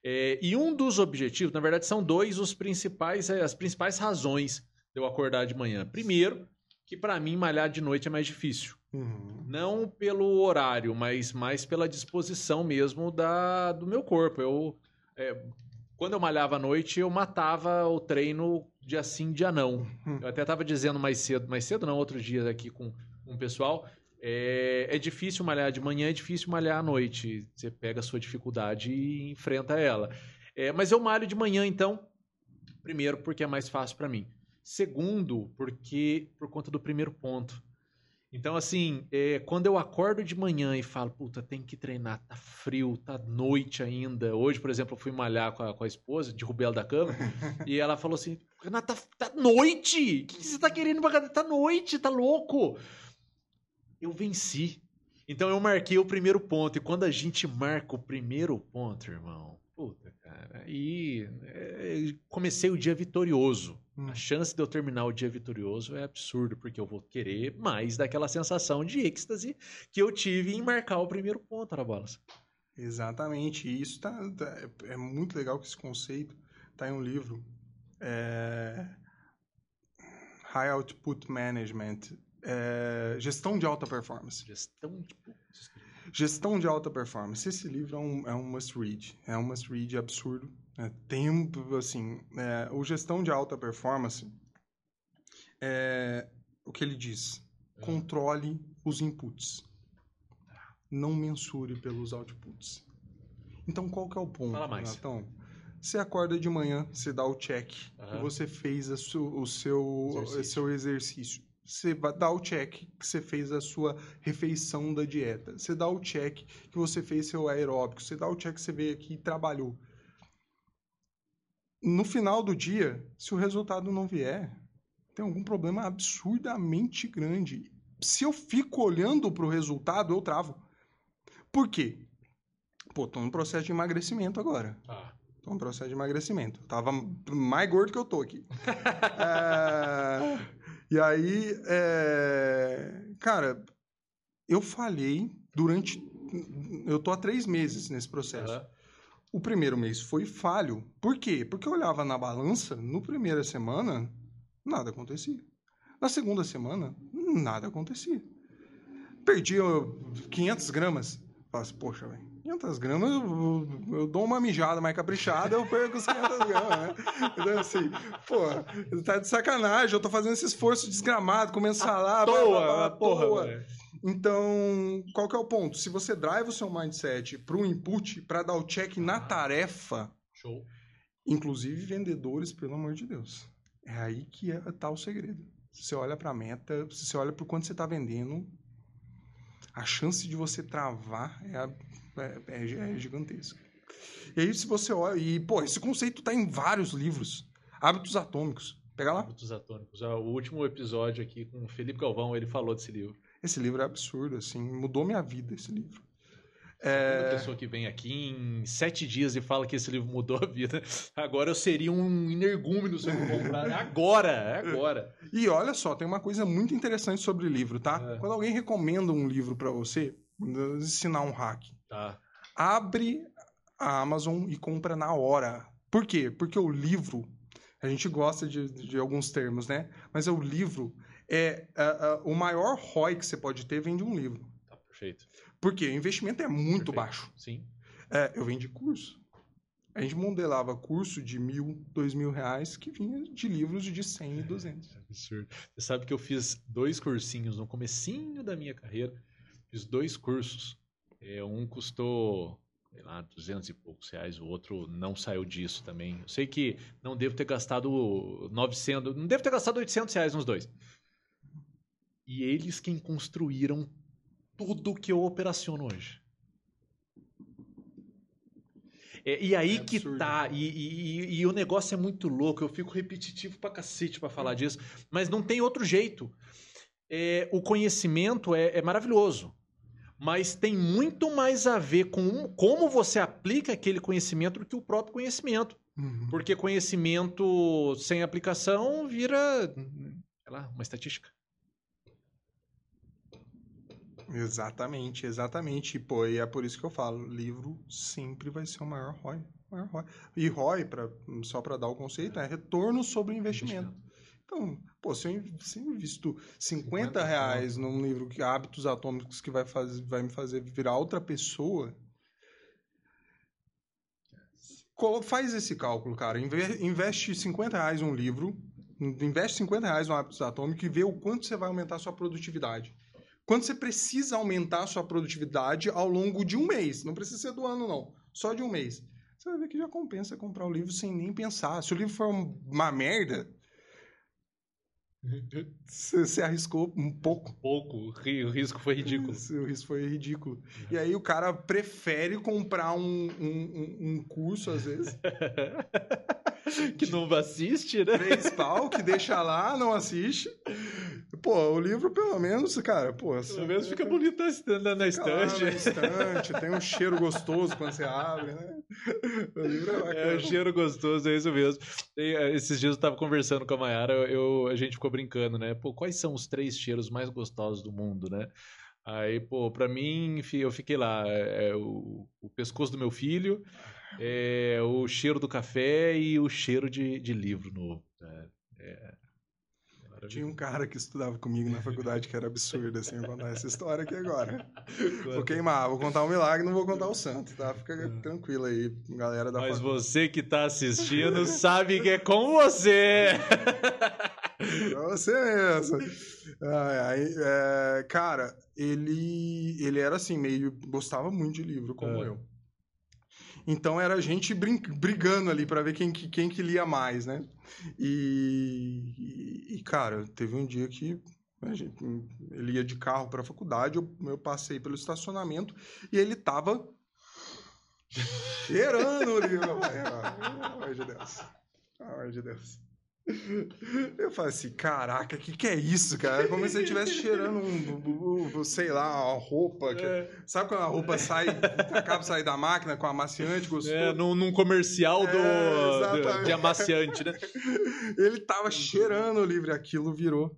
E um dos objetivos, na verdade, são dois as principais razões de eu acordar de manhã. Primeiro, que para mim malhar de noite é mais difícil. Uhum. Não pelo horário, mas mais pela disposição mesmo do meu corpo. Quando eu malhava à noite, eu matava o treino dia sim, dia não. Uhum. Eu até estava dizendo mais cedo não, outro dia aqui com o pessoal... É difícil malhar de manhã, é difícil malhar à noite. Você pega a sua dificuldade e enfrenta ela. Mas eu malho de manhã, então, primeiro, porque é mais fácil para mim. Segundo, porque por conta do primeiro ponto. Então, assim, quando eu acordo de manhã e falo, puta, tem que treinar, tá frio, tá noite ainda. Hoje, por exemplo, eu fui malhar com a esposa, de Rubela da Cama, e ela falou assim, Renato, tá noite! O que você tá querendo? Tá noite, tá louco! Eu venci. Então eu marquei o primeiro ponto. E quando a gente marca o primeiro ponto, irmão, puta, cara, aí comecei o dia vitorioso. A chance de eu terminar o dia vitorioso é absurdo, porque eu vou querer mais daquela sensação de êxtase que eu tive em marcar o primeiro ponto, Arabolas. Exatamente. E isso é muito legal, que esse conceito tá em um livro. High Output Management. Gestão de alta performance. Gestão de alta performance. Esse livro é um must-read. É um must-read absurdo. O Gestão de Alta Performance, o que ele diz? Controle os inputs. Não mensure pelos outputs. Então, qual que é o ponto? Fala mais. Então, você acorda de manhã, você dá o check, e você fez o seu exercício. Você dá o check que você fez a sua refeição da dieta. Você dá o check que você fez seu aeróbico. Você dá o check que você veio aqui e trabalhou. No final do dia, se o resultado não vier, tem algum problema absurdamente grande. Se eu fico olhando para o resultado, eu travo. Por quê? Tô num processo de emagrecimento agora. Tô num processo de emagrecimento. Tava mais gordo que eu tô aqui. E aí, cara, eu falhei durante... Eu tô há 3 meses nesse processo. Uhum. O primeiro mês foi falho. Por quê? Porque eu olhava na balança, na primeira semana, nada acontecia. Na segunda semana, nada acontecia. Perdi 500 gramas. Falei, poxa, velho. 500 gramas, eu dou uma mijada mais caprichada, eu perco os 500 gramas, né? Então, assim, pô, tá de sacanagem, eu tô fazendo esse esforço desgramado, comendo salada, porra. Então, qual que é o ponto? Se você drive o seu mindset pro input, pra dar o check na tarefa, show. Inclusive vendedores, pelo amor de Deus, é aí que tá o segredo. Se você olha pra meta, se você olha por quanto você tá vendendo, a chance de você travar é gigantesco. E aí, se você olha... E, pô, esse conceito tá em vários livros. Hábitos Atômicos. Pega lá. Hábitos Atômicos. O último episódio aqui com o Felipe Galvão, ele falou desse livro. Esse livro é absurdo, assim. Mudou minha vida, esse livro. Uma pessoa que vem aqui em 7 dias e fala que esse livro mudou a vida. Agora eu seria um energúmeno se eu comprar. Agora. E olha só, tem uma coisa muito interessante sobre livro, tá? Quando alguém recomenda um livro pra você... ensinar um hack. Abre a Amazon e compra na hora. Por quê? Porque o livro, a gente gosta de alguns termos, né? Mas o livro o maior ROI que você pode ter vem de um livro. Tá, perfeito. Porque o investimento é muito baixo. Sim. Eu vendi curso. A gente modelava curso de 1.000, 2.000 reais que vinha de livros de 100 e 200. É absurdo. Você sabe que eu fiz 2 cursinhos no comecinho da minha carreira. Fiz 2 cursos. Um custou sei lá, 200 e poucos reais, o outro não saiu disso também. Eu sei que não devo ter gastado 900, não devo ter gastado 800 reais nos dois. E eles quem construíram tudo que eu operaciono hoje. E aí que tá, e o negócio é muito louco, eu fico repetitivo pra cacete pra falar disso, mas não tem outro jeito. O conhecimento é maravilhoso, mas tem muito mais a ver com como você aplica aquele conhecimento do que o próprio conhecimento. Uhum. Porque conhecimento sem aplicação vira, sei lá, uma estatística. Exatamente, exatamente. Pô, e é por isso que eu falo, livro sempre vai ser o maior ROI. Maior ROI. E ROI, só para dar o conceito, é retorno sobre o investimento. Então, pô, se eu invisto 50 reais num livro que Hábitos Atômicos que vai me fazer virar outra pessoa, faz esse cálculo, cara. Investe 50 reais num livro, investe 50 reais no Hábitos Atômicos e vê o quanto você vai aumentar a sua produtividade. Quanto você precisa aumentar a sua produtividade ao longo de um mês. Não precisa ser do ano, não. Só de um mês. Você vai ver que já compensa comprar o livro sem nem pensar. Se o livro for uma merda... Você arriscou um pouco. O risco foi ridículo. O risco foi ridículo. É. E aí o cara prefere comprar um curso, às vezes. Que não assiste, né? 3 pau, que deixa lá, não assiste. Pô, o livro, pelo menos, cara... Pô, pelo menos fica bonito na estante. Na estante, tem um cheiro gostoso quando você abre, né? O livro é bacana. É, um cheiro gostoso, é isso mesmo. Esses dias eu tava conversando com a Mayara, a gente ficou brincando, né? Pô, quais são os 3 cheiros mais gostosos do mundo, né? Aí, pô, pra mim, eu fiquei lá, o pescoço do meu filho, o cheiro do café e o cheiro de livro novo. Tinha um cara que estudava comigo na faculdade que era absurdo, assim, eu contar essa história aqui agora. Vou queimar, vou contar um milagre, não vou contar o santo, tá? Fica tranquilo aí, galera da faculdade. Mas você que tá assistindo sabe que é com você! Pra você mesmo. Cara, ele era assim, meio... Gostava muito de livro, como eu. Então era a gente brigando ali pra ver quem que lia mais, né? E cara, teve um dia que ele ia de carro pra faculdade, eu passei pelo estacionamento e ele tava cheirando o livro. Pelo amor de Deus. Pelo amor de Deus. Eu falei assim, caraca, que é isso, cara? Como se eu estivesse cheirando sei lá, uma roupa. Sabe quando a roupa sai, acaba de sair da máquina com amaciante gostoso? Num comercial de amaciante, né? Ele tava cheirando o livro, aquilo virou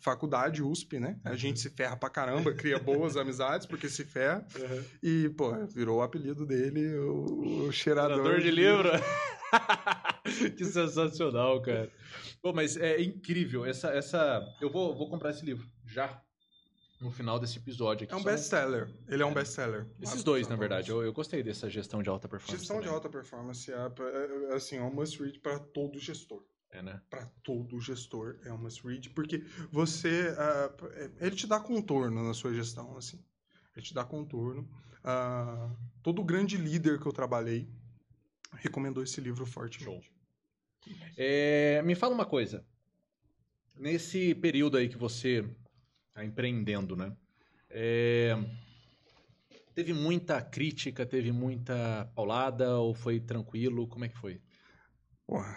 faculdade USP, né? A gente se ferra pra caramba, cria boas amizades porque se ferra. Uhum. E, pô, virou o apelido dele, o cheirador de livro. Que sensacional, cara. Pô, mas é incrível. Eu vou comprar esse livro já no final desse episódio aqui. É um best-seller. Ele é um best-seller. Esses dois, na verdade. Eu gostei dessa gestão de alta performance. Gestão de alta performance é assim, um must-read para todo gestor. É, né? Para todo gestor é um must-read, porque você... ele te dá contorno na sua gestão, assim. Ele te dá contorno. Todo grande líder que eu trabalhei recomendou esse livro fortemente. Me fala uma coisa. Nesse período aí que você está empreendendo, né? Teve muita crítica, teve muita paulada ou foi tranquilo? Como é que foi? Porra,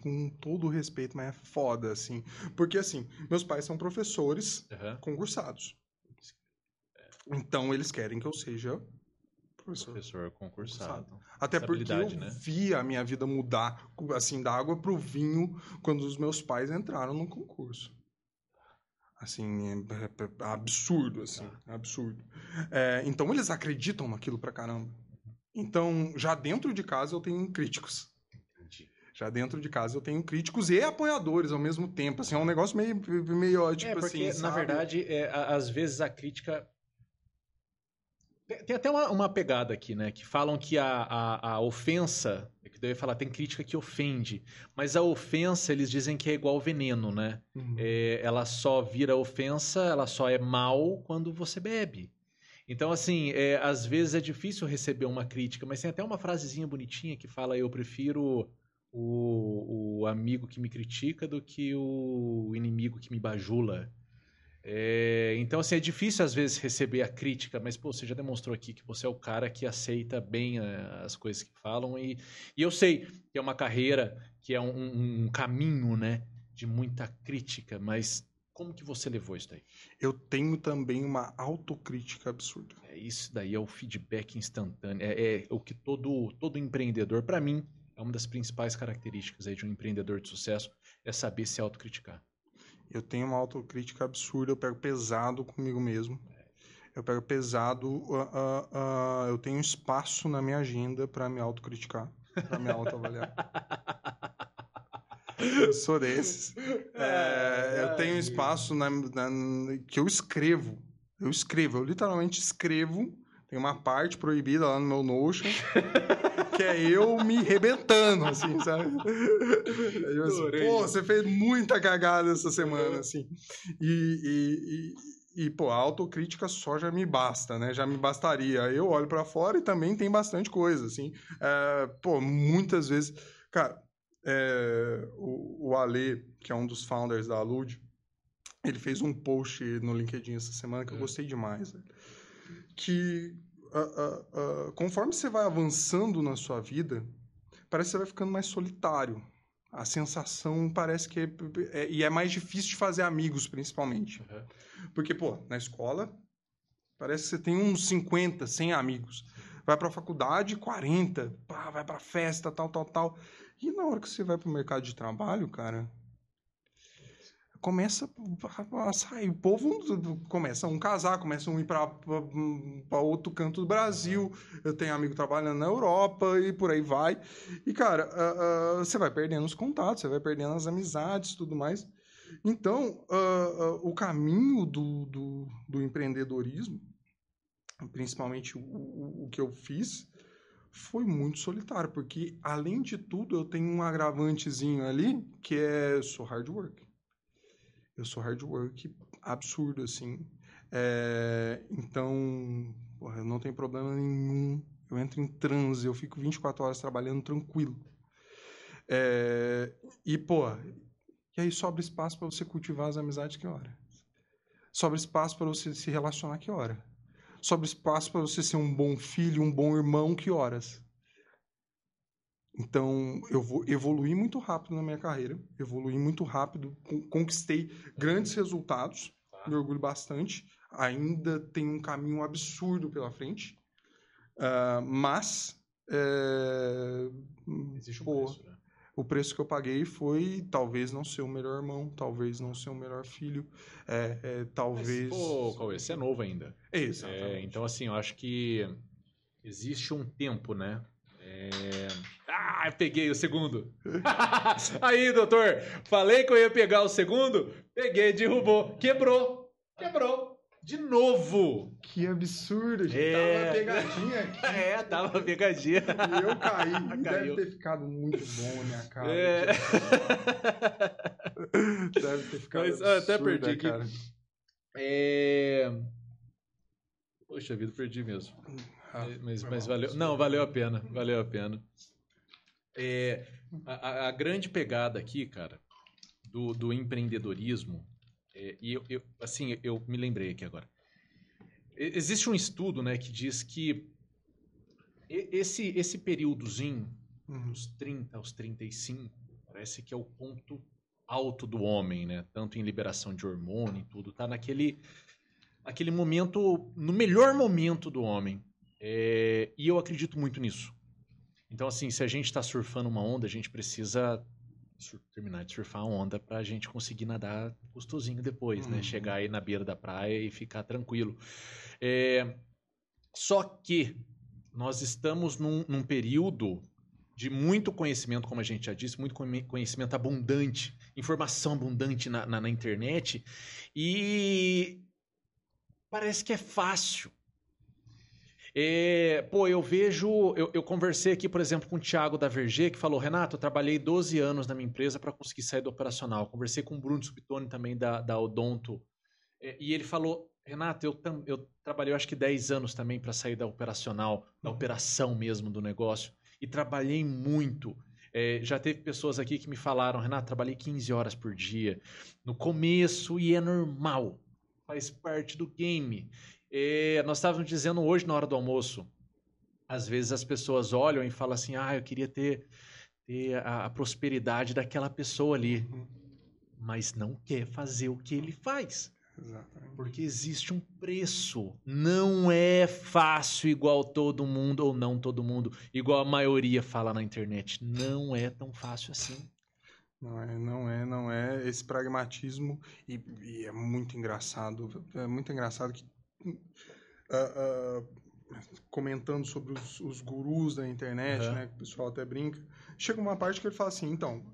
com todo respeito, mas é foda, assim. Porque, assim, meus pais são professores concursados. Então, eles querem que eu seja... Professor concursado. Até porque eu vi a minha vida mudar, assim, da água pro vinho, quando os meus pais entraram no concurso. Assim, absurdo, assim, absurdo. Então, eles acreditam naquilo pra caramba. Então, já dentro de casa eu tenho críticos. Já dentro de casa eu tenho críticos e apoiadores ao mesmo tempo. Assim, é um negócio meio tipo porque, assim, sabe? Na verdade, às vezes a crítica... Tem até uma pegada aqui, né? Que falam que a ofensa... Que daí eu ia falar, tem crítica que ofende. Mas a ofensa, eles dizem que é igual veneno, né? Uhum. Ela só vira ofensa, ela só é mal quando você bebe. Então, assim, às vezes é difícil receber uma crítica, mas tem até uma frasezinha bonitinha que fala: eu prefiro o amigo que me critica do que o inimigo que me bajula. Então, assim, é difícil às vezes receber a crítica, mas, pô, você já demonstrou aqui que você é o cara que aceita bem as coisas que falam. E eu sei que é uma carreira, que é um caminho, né, de muita crítica, mas... como que você levou isso daí? Eu tenho também uma autocrítica absurda. Isso daí é o feedback instantâneo. É o que todo empreendedor, para mim, é uma das principais características aí de um empreendedor de sucesso, é saber se autocriticar. Eu tenho uma autocrítica absurda, eu pego pesado comigo mesmo. Eu pego pesado, eu tenho espaço na minha agenda para me autocriticar, para me autoavaliar. Eu sou desses. Eu tenho um espaço que eu escrevo. Eu literalmente escrevo. Tem uma parte proibida lá no meu Notion, que é eu me rebentando, assim, sabe? Eu, assim, pô, você fez muita cagada essa semana, assim. Pô, a autocrítica só já me basta, né? Já me bastaria. Eu olho pra fora e também tem bastante coisa, assim. Pô, muitas vezes... Cara... o Alê, que é um dos founders da Alude, ele fez um post no LinkedIn essa semana que eu gostei demais, né? Que conforme você vai avançando na sua vida, parece que você vai ficando mais solitário. A sensação parece que é mais difícil de fazer amigos, principalmente. Porque, pô, na escola parece que você tem uns 50, 100 amigos. Vai pra faculdade, 40, pá, vai pra festa, tal. E na hora que você vai pro mercado de trabalho, cara, começa a sair. O povo começa a casar, começa a ir pra outro canto do Brasil. Eu tenho amigo trabalhando na Europa e por aí vai. E, cara, você vai perdendo os contatos, você vai perdendo as amizades e tudo mais. Então, o caminho do empreendedorismo, principalmente o que eu fiz, foi muito solitário, porque, além de tudo, eu tenho um agravantezinho ali, que é... Eu sou hard work absurdo, assim. Então, porra, eu não tenho problema nenhum. Eu entro em transe, eu fico 24 horas trabalhando tranquilo. E aí sobra espaço para você cultivar as amizades que hora? Sobra espaço para você se relacionar que hora? Sobre espaço para você ser um bom filho, um bom irmão, que horas? Então, eu evoluí muito rápido na minha carreira, conquistei grandes resultados, me orgulho bastante, ainda tem um caminho absurdo pela frente, mas... Existe um preço, né? O preço que eu paguei foi talvez não ser o melhor irmão, talvez não ser o melhor filho, talvez... Mas, pô, Cauê, você é novo ainda. Exatamente. Então, assim, eu acho que existe um tempo, né? Ah, peguei o segundo. Aí, doutor, falei que eu ia pegar o segundo, peguei, derrubou, quebrou. De novo! Que absurdo, gente. Tava pegadinha aqui. Tava pegadinha. E eu caí. Deve ter ficado muito bom, minha cara. Deve ter ficado absurdo, até perdi aqui. Cara. Poxa vida, perdi mesmo. Mas valeu. Não, valeu a pena. A grande pegada aqui, cara, do empreendedorismo... eu me lembrei aqui agora. Existe um estudo, né, que diz que esse períodozinho, dos 30 aos 35, parece que é o ponto alto do homem, né? Tanto em liberação de hormônio e tudo, tá naquele momento, no melhor momento do homem. E eu acredito muito nisso. Então, assim, se a gente tá surfando uma onda, a gente precisa... terminar de surfar a onda pra gente conseguir nadar gostosinho depois, né? Chegar aí na beira da praia e ficar tranquilo. Só que nós estamos num período de muito conhecimento, como a gente já disse, muito conhecimento abundante, informação abundante na internet, e parece que é fácil. Eu vejo... Eu conversei aqui, por exemplo, com o Thiago da Verge, que falou: Renato, eu trabalhei 12 anos na minha empresa para conseguir sair do operacional. Conversei com o Bruno Subtone também da Odonto, e ele falou: Renato, eu trabalhei acho que 10 anos também para sair da operacional, da operação mesmo do negócio, e trabalhei muito. Já teve pessoas aqui que me falaram, Renato, trabalhei 15 horas por dia no começo e é normal, faz parte do game. Nós estávamos dizendo hoje na hora do almoço, às vezes as pessoas olham e falam assim, ah, eu queria ter a prosperidade daquela pessoa ali, mas não quer fazer o que ele faz. Exatamente. Porque existe um preço. Não é fácil igual todo mundo, ou não todo mundo, igual a maioria fala na internet. Não é tão fácil assim. Não é. Esse pragmatismo, e é muito engraçado. É muito engraçado que... comentando sobre os gurus da internet, né, que o pessoal até brinca, chega uma parte que ele fala assim, então,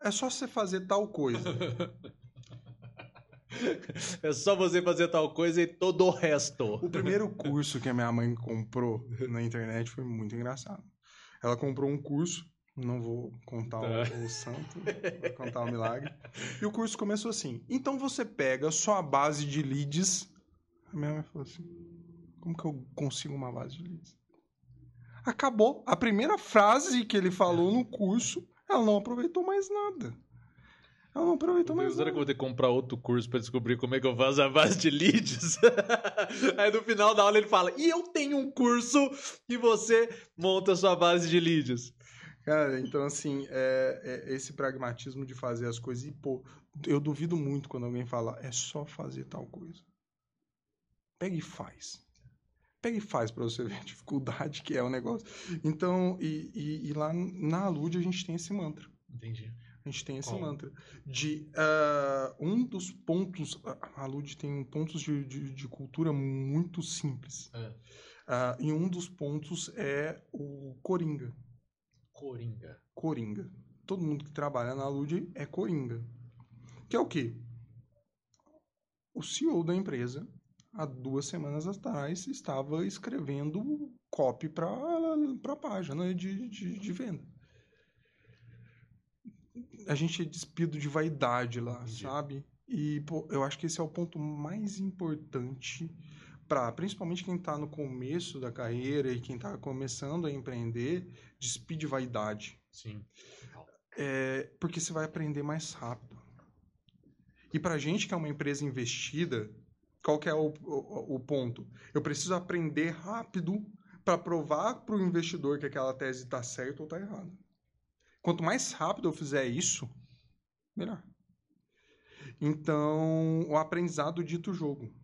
é só você fazer tal coisa. É só você fazer tal coisa e todo o resto. O primeiro curso que a minha mãe comprou na internet foi muito engraçado. Ela comprou um curso, não vou contar o santo, vou contar o milagre, e o curso começou assim, então você pega só a base de leads. A minha mãe falou assim, como que eu consigo uma base de leads? Acabou. A primeira frase que ele falou no curso, ela não aproveitou mais nada. Ela não aproveitou mais nada. Será que eu vou ter que comprar outro curso para descobrir como é que eu faço a base de leads? Aí no final da aula ele fala, e eu tenho um curso que você monta a sua base de leads. Cara, então assim, esse pragmatismo de fazer as coisas, e pô, eu duvido muito quando alguém fala, é só fazer tal coisa. Pega e faz para você ver a dificuldade que é o negócio. Então, e lá na Alude a gente tem esse mantra. Entendi. A gente tem esse mantra. De um dos pontos... A Alude tem pontos de cultura muito simples. E um dos pontos é o coringa. Coringa. Todo mundo que trabalha na Alude é coringa. Que é o quê? O CEO da empresa... Há 2 semanas atrás, estava escrevendo copy para a página de venda. A gente é despido de vaidade lá, sabe? E pô, eu acho que esse é o ponto mais importante para, principalmente quem está no começo da carreira e quem está começando a empreender, despir de vaidade. Sim. Porque você vai aprender mais rápido. E para a gente que é uma empresa investida, qual que é o ponto? Eu preciso aprender rápido para provar para o investidor que aquela tese está certa ou está errada. Quanto mais rápido eu fizer isso, melhor. Então, o aprendizado dita o jogo.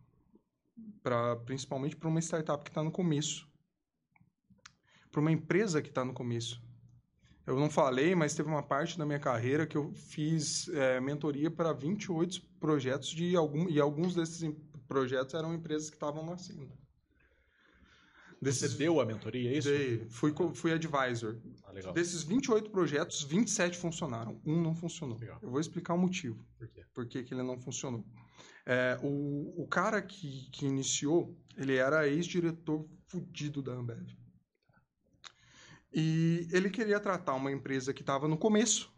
Principalmente para uma startup que está no começo. Para uma empresa que está no começo. Eu não falei, mas teve uma parte da minha carreira que eu fiz mentoria para 28 projetos e alguns desses projetos eram empresas que estavam nascendo. Você deu a mentoria, é isso? Dei. Fui advisor. Legal. Desses 28 projetos, 27 funcionaram. Um não funcionou. Legal. Eu vou explicar o motivo. Por quê? Porque que ele não funcionou. O cara que iniciou, ele era ex-diretor fudido da Ambev. E ele queria tratar uma empresa que estava no começo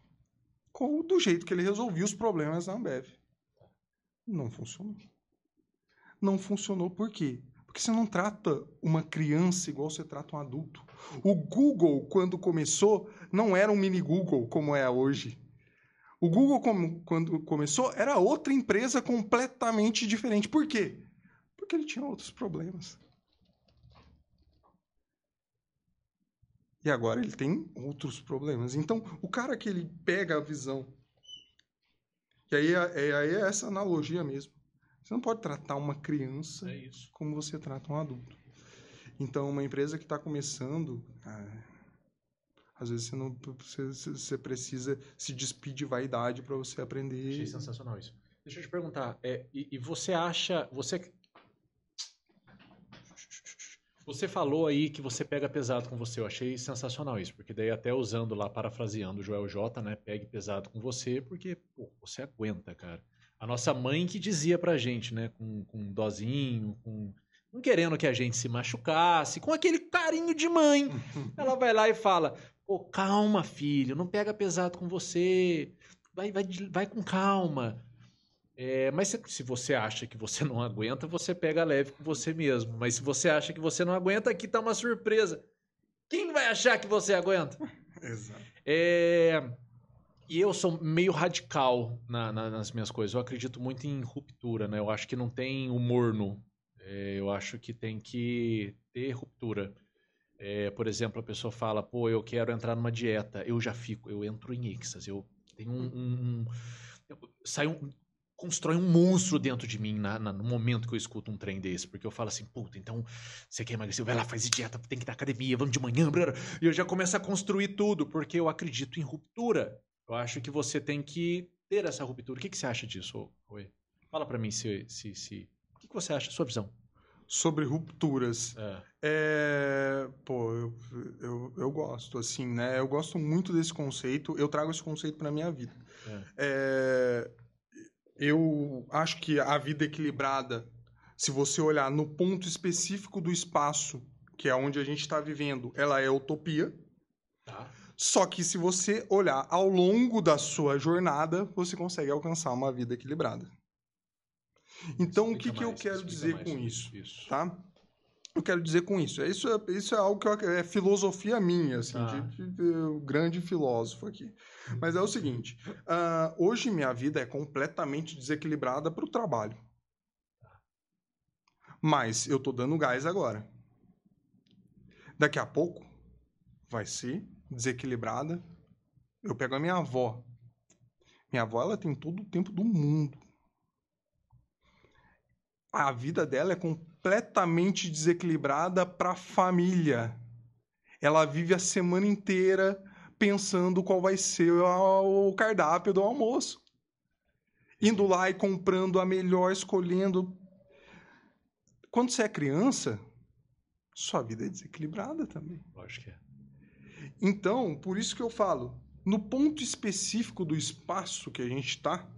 do jeito que ele resolvia os problemas da Ambev. Não funcionou. Não funcionou. Por quê? Porque você não trata uma criança igual você trata um adulto. O Google, quando começou, não era um mini Google como é hoje. O Google, quando começou, era outra empresa completamente diferente. Por quê? Porque ele tinha outros problemas. E agora ele tem outros problemas. Então, o cara que ele pega a visão... E aí é essa analogia mesmo. Você não pode tratar uma criança como você trata um adulto. Então, uma empresa que está começando, às vezes você precisa se despir de vaidade para você aprender. Achei sensacional isso. Deixa eu te perguntar, e você acha... Você falou aí que você pega pesado com você. Eu achei sensacional isso, porque daí até usando lá, parafraseando o Joel Jota, né? Pegue pesado com você, porque pô, você aguenta, cara. A nossa mãe que dizia pra gente, né? Com dozinho, não querendo que a gente se machucasse, com aquele carinho de mãe. Ela vai lá e fala, pô, calma, filho, não pega pesado com você, vai com calma. Mas se você acha que você não aguenta, você pega leve com você mesmo. Mas se você acha que você não aguenta, aqui está uma surpresa. Quem vai achar que você aguenta? Exato. E eu sou meio radical nas minhas coisas. Eu acredito muito em ruptura, né? Eu acho que não tem humor no. Eu acho que tem que ter ruptura. Por exemplo, a pessoa fala, pô, eu quero entrar numa dieta. Eu já fico, eu entro em êxtase. Eu tenho constrói um monstro dentro de mim no momento que eu escuto um trem desse. Porque eu falo assim, puta, então você quer emagrecer? Vai lá, faz dieta, tem que ir na academia, vamos de manhã. Brará. E eu já começo a construir tudo, porque eu acredito em ruptura. Eu acho que você tem que ter essa ruptura. O que você acha disso, Cauê? Fala pra mim o que você acha, sua visão. Sobre rupturas. Eu gosto, assim, né? Eu gosto muito desse conceito. Eu trago esse conceito pra minha vida. Eu acho que a vida equilibrada, se você olhar no ponto específico do espaço, que é onde a gente está vivendo, ela é utopia. Tá. Só que se você olhar ao longo da sua jornada, você consegue alcançar uma vida equilibrada. Então, explica o que eu quero dizer com isso, tá? Eu quero dizer com isso. Isso é algo que é filosofia minha, assim, tá, de grande filósofo aqui. Mas é o seguinte, hoje minha vida é completamente desequilibrada para o trabalho. Mas eu tô dando gás agora. Daqui a pouco vai ser desequilibrada. Eu pego a minha avó. Minha avó, ela tem todo o tempo do mundo. A vida dela é completamente desequilibrada para a família. Ela vive a semana inteira pensando qual vai ser o cardápio do almoço. Indo lá e comprando a melhor, escolhendo. Quando você é criança, sua vida é desequilibrada também. Lógico que é. Então, por isso que eu falo, no ponto específico do espaço que a gente está,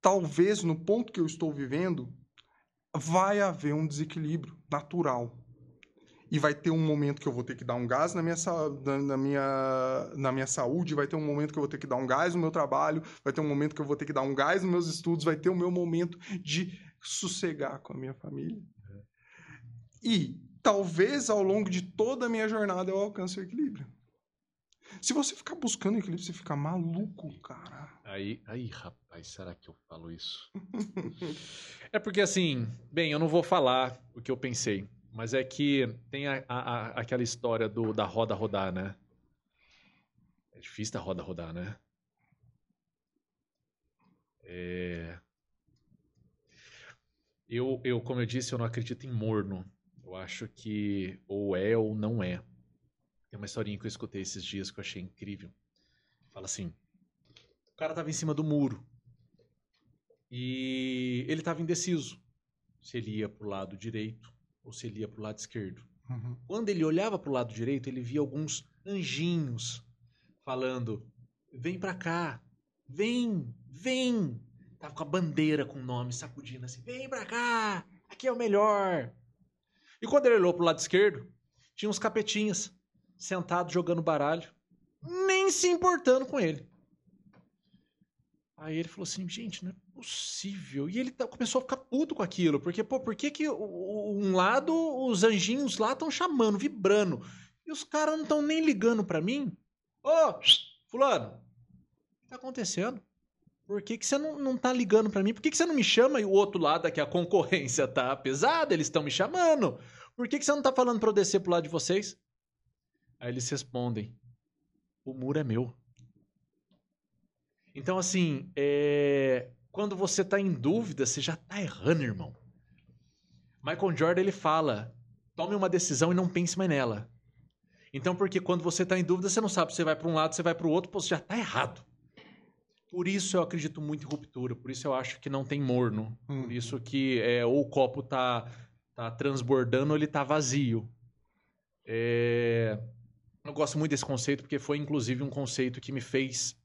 talvez no ponto que eu estou vivendo, vai haver um desequilíbrio natural. E vai ter um momento que eu vou ter que dar um gás na minha saúde, vai ter um momento que eu vou ter que dar um gás no meu trabalho, vai ter um momento que eu vou ter que dar um gás nos meus estudos, vai ter o meu momento de sossegar com a minha família. E talvez ao longo de toda a minha jornada eu alcance o equilíbrio. Se você ficar buscando equilíbrio, você fica maluco, cara. Aí, rapaz, será que eu falo isso? É porque, assim, bem, eu não vou falar o que eu pensei, mas é que tem aquela história da roda rodar, né? É difícil da roda rodar, né? Eu, como eu disse, eu não acredito em morno. Eu acho que ou é ou não é. Tem uma historinha que eu escutei esses dias que eu achei incrível. Fala assim, o cara estava em cima do muro e ele estava indeciso se ele ia para o lado direito ou se ele ia para o lado esquerdo. Uhum. Quando ele olhava para o lado direito, ele via alguns anjinhos falando, vem para cá, vem, vem. Tava com a bandeira com o nome sacudindo assim, vem para cá, aqui é o melhor. E quando ele olhou para o lado esquerdo, tinha uns capetinhas sentado jogando baralho, nem se importando com ele. Aí ele falou assim, gente, não é possível. E ele começou a ficar puto com aquilo, porque, pô, por que um lado os anjinhos lá estão chamando, vibrando, e os caras não estão nem ligando pra mim? Ô, fulano, o que tá acontecendo? Por que você não tá ligando pra mim? Por que você não me chama? E o outro lado aqui, a concorrência tá pesada, eles estão me chamando. Por que você não tá falando pra eu descer pro lado de vocês? Aí eles respondem, o muro é meu. Então, assim, quando você está em dúvida, você já está errando, irmão. Michael Jordan, ele fala, tome uma decisão e não pense mais nela. Então, porque quando você está em dúvida, você não sabe se você vai para um lado, se você vai para o outro, você já está errado. Por isso eu acredito muito em ruptura, por isso eu acho que não tem morno. Por isso que ou o copo está transbordando ou ele está vazio. Eu gosto muito desse conceito porque foi inclusive um conceito que me fez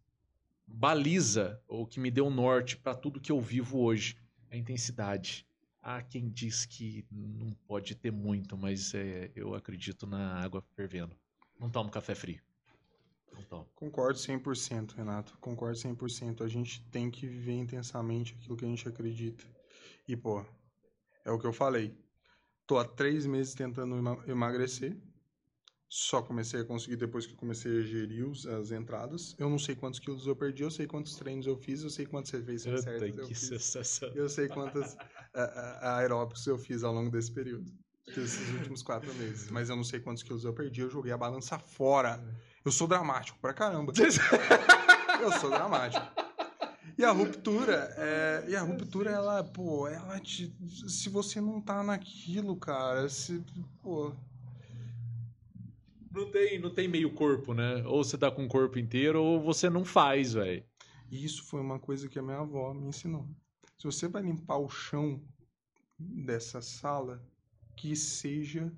baliza ou que me deu norte para tudo que eu vivo hoje, a intensidade. Há quem diz que não pode ter muito, mas eu acredito na água fervendo. Não tomo café frio. Então. Concordo 100%, Renato. Concordo 100%. A gente tem que viver intensamente aquilo que a gente acredita. E, pô, é o que eu falei. Tô há 3 meses tentando emagrecer. Só comecei a conseguir depois que eu comecei a gerir as entradas. Eu não sei quantos quilos eu perdi, eu sei quantos treinos eu fiz, eu sei quantas refeições certas eu fiz. Sensação. Eu sei quantas aeróbicos eu fiz ao longo desse período, desses últimos 4 meses. Mas eu não sei quantos quilos eu perdi, eu joguei a balança fora. Eu sou dramático pra caramba. Eu sou dramático. E a ruptura, ela, pô, ela te... Se você não tá naquilo, cara, se... Pô... Não tem meio corpo, né? Ou você tá com o corpo inteiro ou você não faz, velho. Isso foi uma coisa que a minha avó me ensinou. Se você vai limpar o chão dessa sala, que seja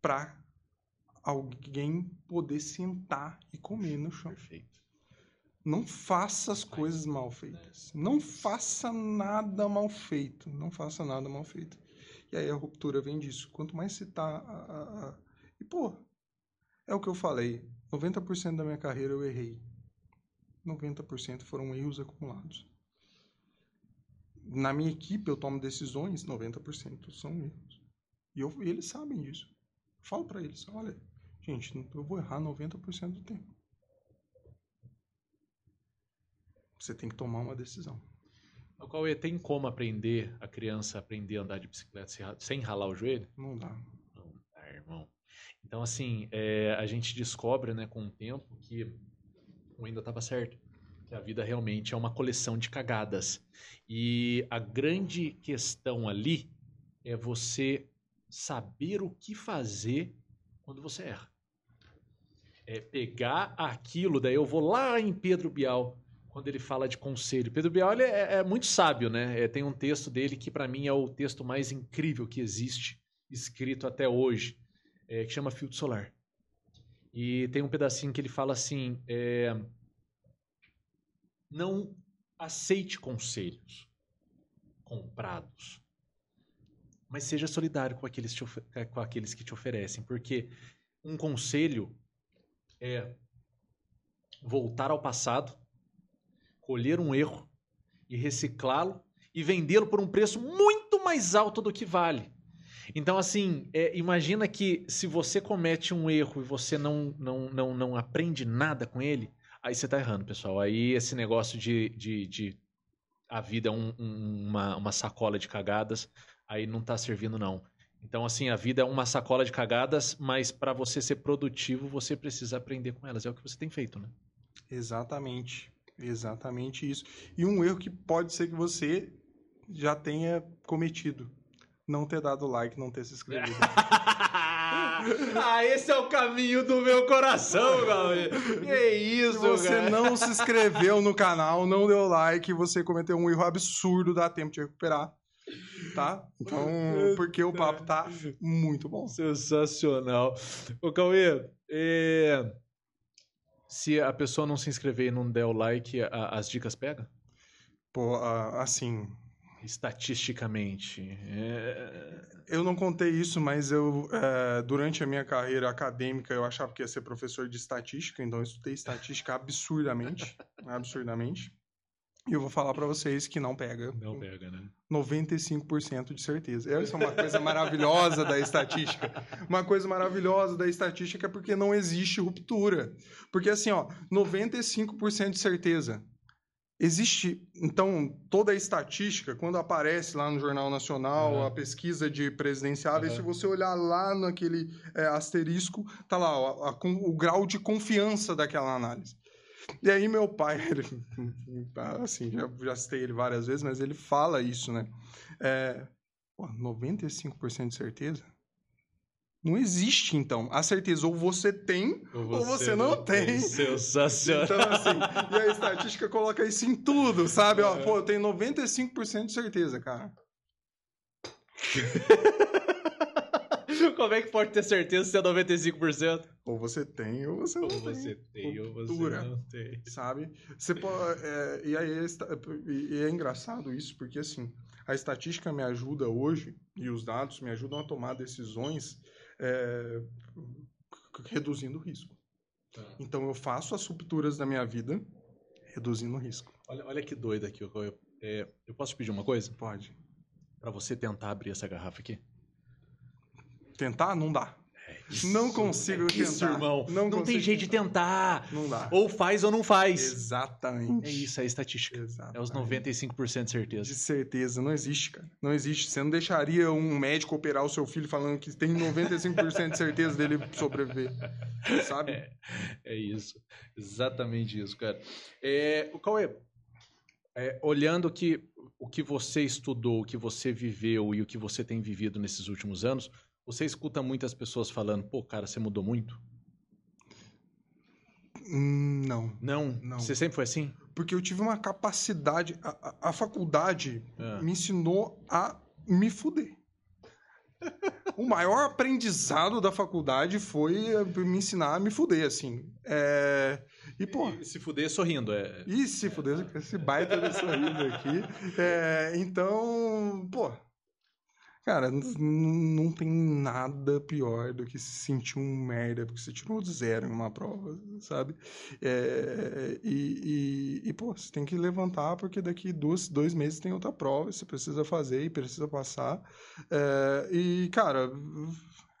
pra alguém poder sentar e comer no chão. Perfeito. Não faça as coisas mal feitas. Não faça nada mal feito. Não faça nada mal feito. E aí a ruptura vem disso. Quanto mais você tá... E, pô... É o que eu falei, 90% da minha carreira eu errei. 90% foram erros acumulados. Na minha equipe eu tomo decisões, 90% são erros. E eles sabem disso. Eu falo pra eles, olha, gente, eu vou errar 90% do tempo. Você tem que tomar uma decisão. Cauê, tem como aprender a criança aprender a andar de bicicleta sem ralar o joelho? Não dá. Não dá, irmão. Então, assim, a gente descobre, né, com o tempo que o Wendel estava certo, que a vida realmente é uma coleção de cagadas. E a grande questão ali é você saber o que fazer quando você erra. É pegar aquilo, daí eu vou lá em Pedro Bial, quando ele fala de conselho. Pedro Bial ele é muito sábio, né? Tem um texto dele que, para mim, é o texto mais incrível que existe, escrito até hoje. Que chama Filtro Solar. E tem um pedacinho que ele fala assim, não aceite conselhos comprados, mas seja solidário com aqueles que te oferecem, porque um conselho é voltar ao passado, colher um erro e reciclá-lo e vendê-lo por um preço muito mais alto do que vale. Então, assim, imagina que se você comete um erro e você não aprende nada com ele, aí você tá errando, pessoal. Aí esse negócio de a vida é uma sacola de cagadas, aí não tá servindo, não. Então, assim, a vida é uma sacola de cagadas, mas para você ser produtivo, você precisa aprender com elas. É o que você tem feito, né? Exatamente. Exatamente isso. E um erro que pode ser que você já tenha cometido. Não ter dado like, não ter se inscrito. Esse é o caminho do meu coração, galera. Que isso, cara. Se você não se inscreveu no canal, não deu like, você cometeu um erro absurdo, dá tempo de recuperar. Tá? Então, porque o papo tá muito bom. Sensacional. Ô, Cauê, se a pessoa não se inscrever e não der o like, as dicas pegam? Pô, assim... Estatisticamente. Eu não contei isso, mas eu durante a minha carreira acadêmica eu achava que ia ser professor de estatística, então eu estudei estatística absurdamente. Absurdamente. E eu vou falar pra vocês que não pega. Não pega, né? 95% de certeza. Essa é uma coisa maravilhosa da estatística. Uma coisa maravilhosa da estatística é porque não existe ruptura. Porque assim, ó, 95% de certeza. Existe, então, toda a estatística, quando aparece lá no Jornal Nacional, a pesquisa de presidenciáveis, se você olhar lá naquele asterisco, tá lá ó, o grau de confiança daquela análise. E aí meu pai, ele, assim, já citei ele várias vezes, mas ele fala isso, né? 95% de certeza? Não existe, então. A certeza ou você tem ou você não tem. Sensacional. Então, assim, e a estatística coloca isso em tudo, sabe? Ó, pô, eu tenho 95% de certeza, cara. Como é que pode ter certeza se é 95%? Ou você tem ou você não tem. Ou você tem ou você não tem. Sabe? Você pode, e aí é engraçado isso, porque assim, a estatística me ajuda hoje e os dados me ajudam a tomar decisões reduzindo o risco. Tá. Então eu faço as rupturas da minha vida reduzindo o risco. Olha que doido aqui, Cauê. Eu posso te pedir uma coisa? Pode. Para você tentar abrir essa garrafa aqui? Tentar? Não dá. Isso, não consigo tentar. Isso, irmão. Não tem jeito de tentar. Não dá. Ou faz ou não faz. Exatamente. É isso, é a estatística. Exatamente. É os 95% de certeza. De certeza. Não existe, cara. Não existe. Você não deixaria um médico operar o seu filho falando que tem 95% de certeza dele sobreviver. Sabe? É isso. Exatamente isso, cara. O Cauê, olhando que o que você estudou, o que você viveu e o que você tem vivido nesses últimos anos... Você escuta muitas pessoas falando, pô, cara, você mudou muito? Não. Não? Você sempre foi assim? Porque eu tive uma capacidade... A faculdade me ensinou a me fuder. O maior aprendizado da faculdade foi me ensinar a me fuder, assim. E, pô... E se fuder sorrindo. E se fuder, esse baita de sorrindo aqui. Então, pô... Cara, não tem nada pior do que se sentir um merda, porque você tirou zero em uma prova, sabe? Pô, você tem que levantar, porque daqui dois meses tem outra prova, você precisa fazer e precisa passar. Cara,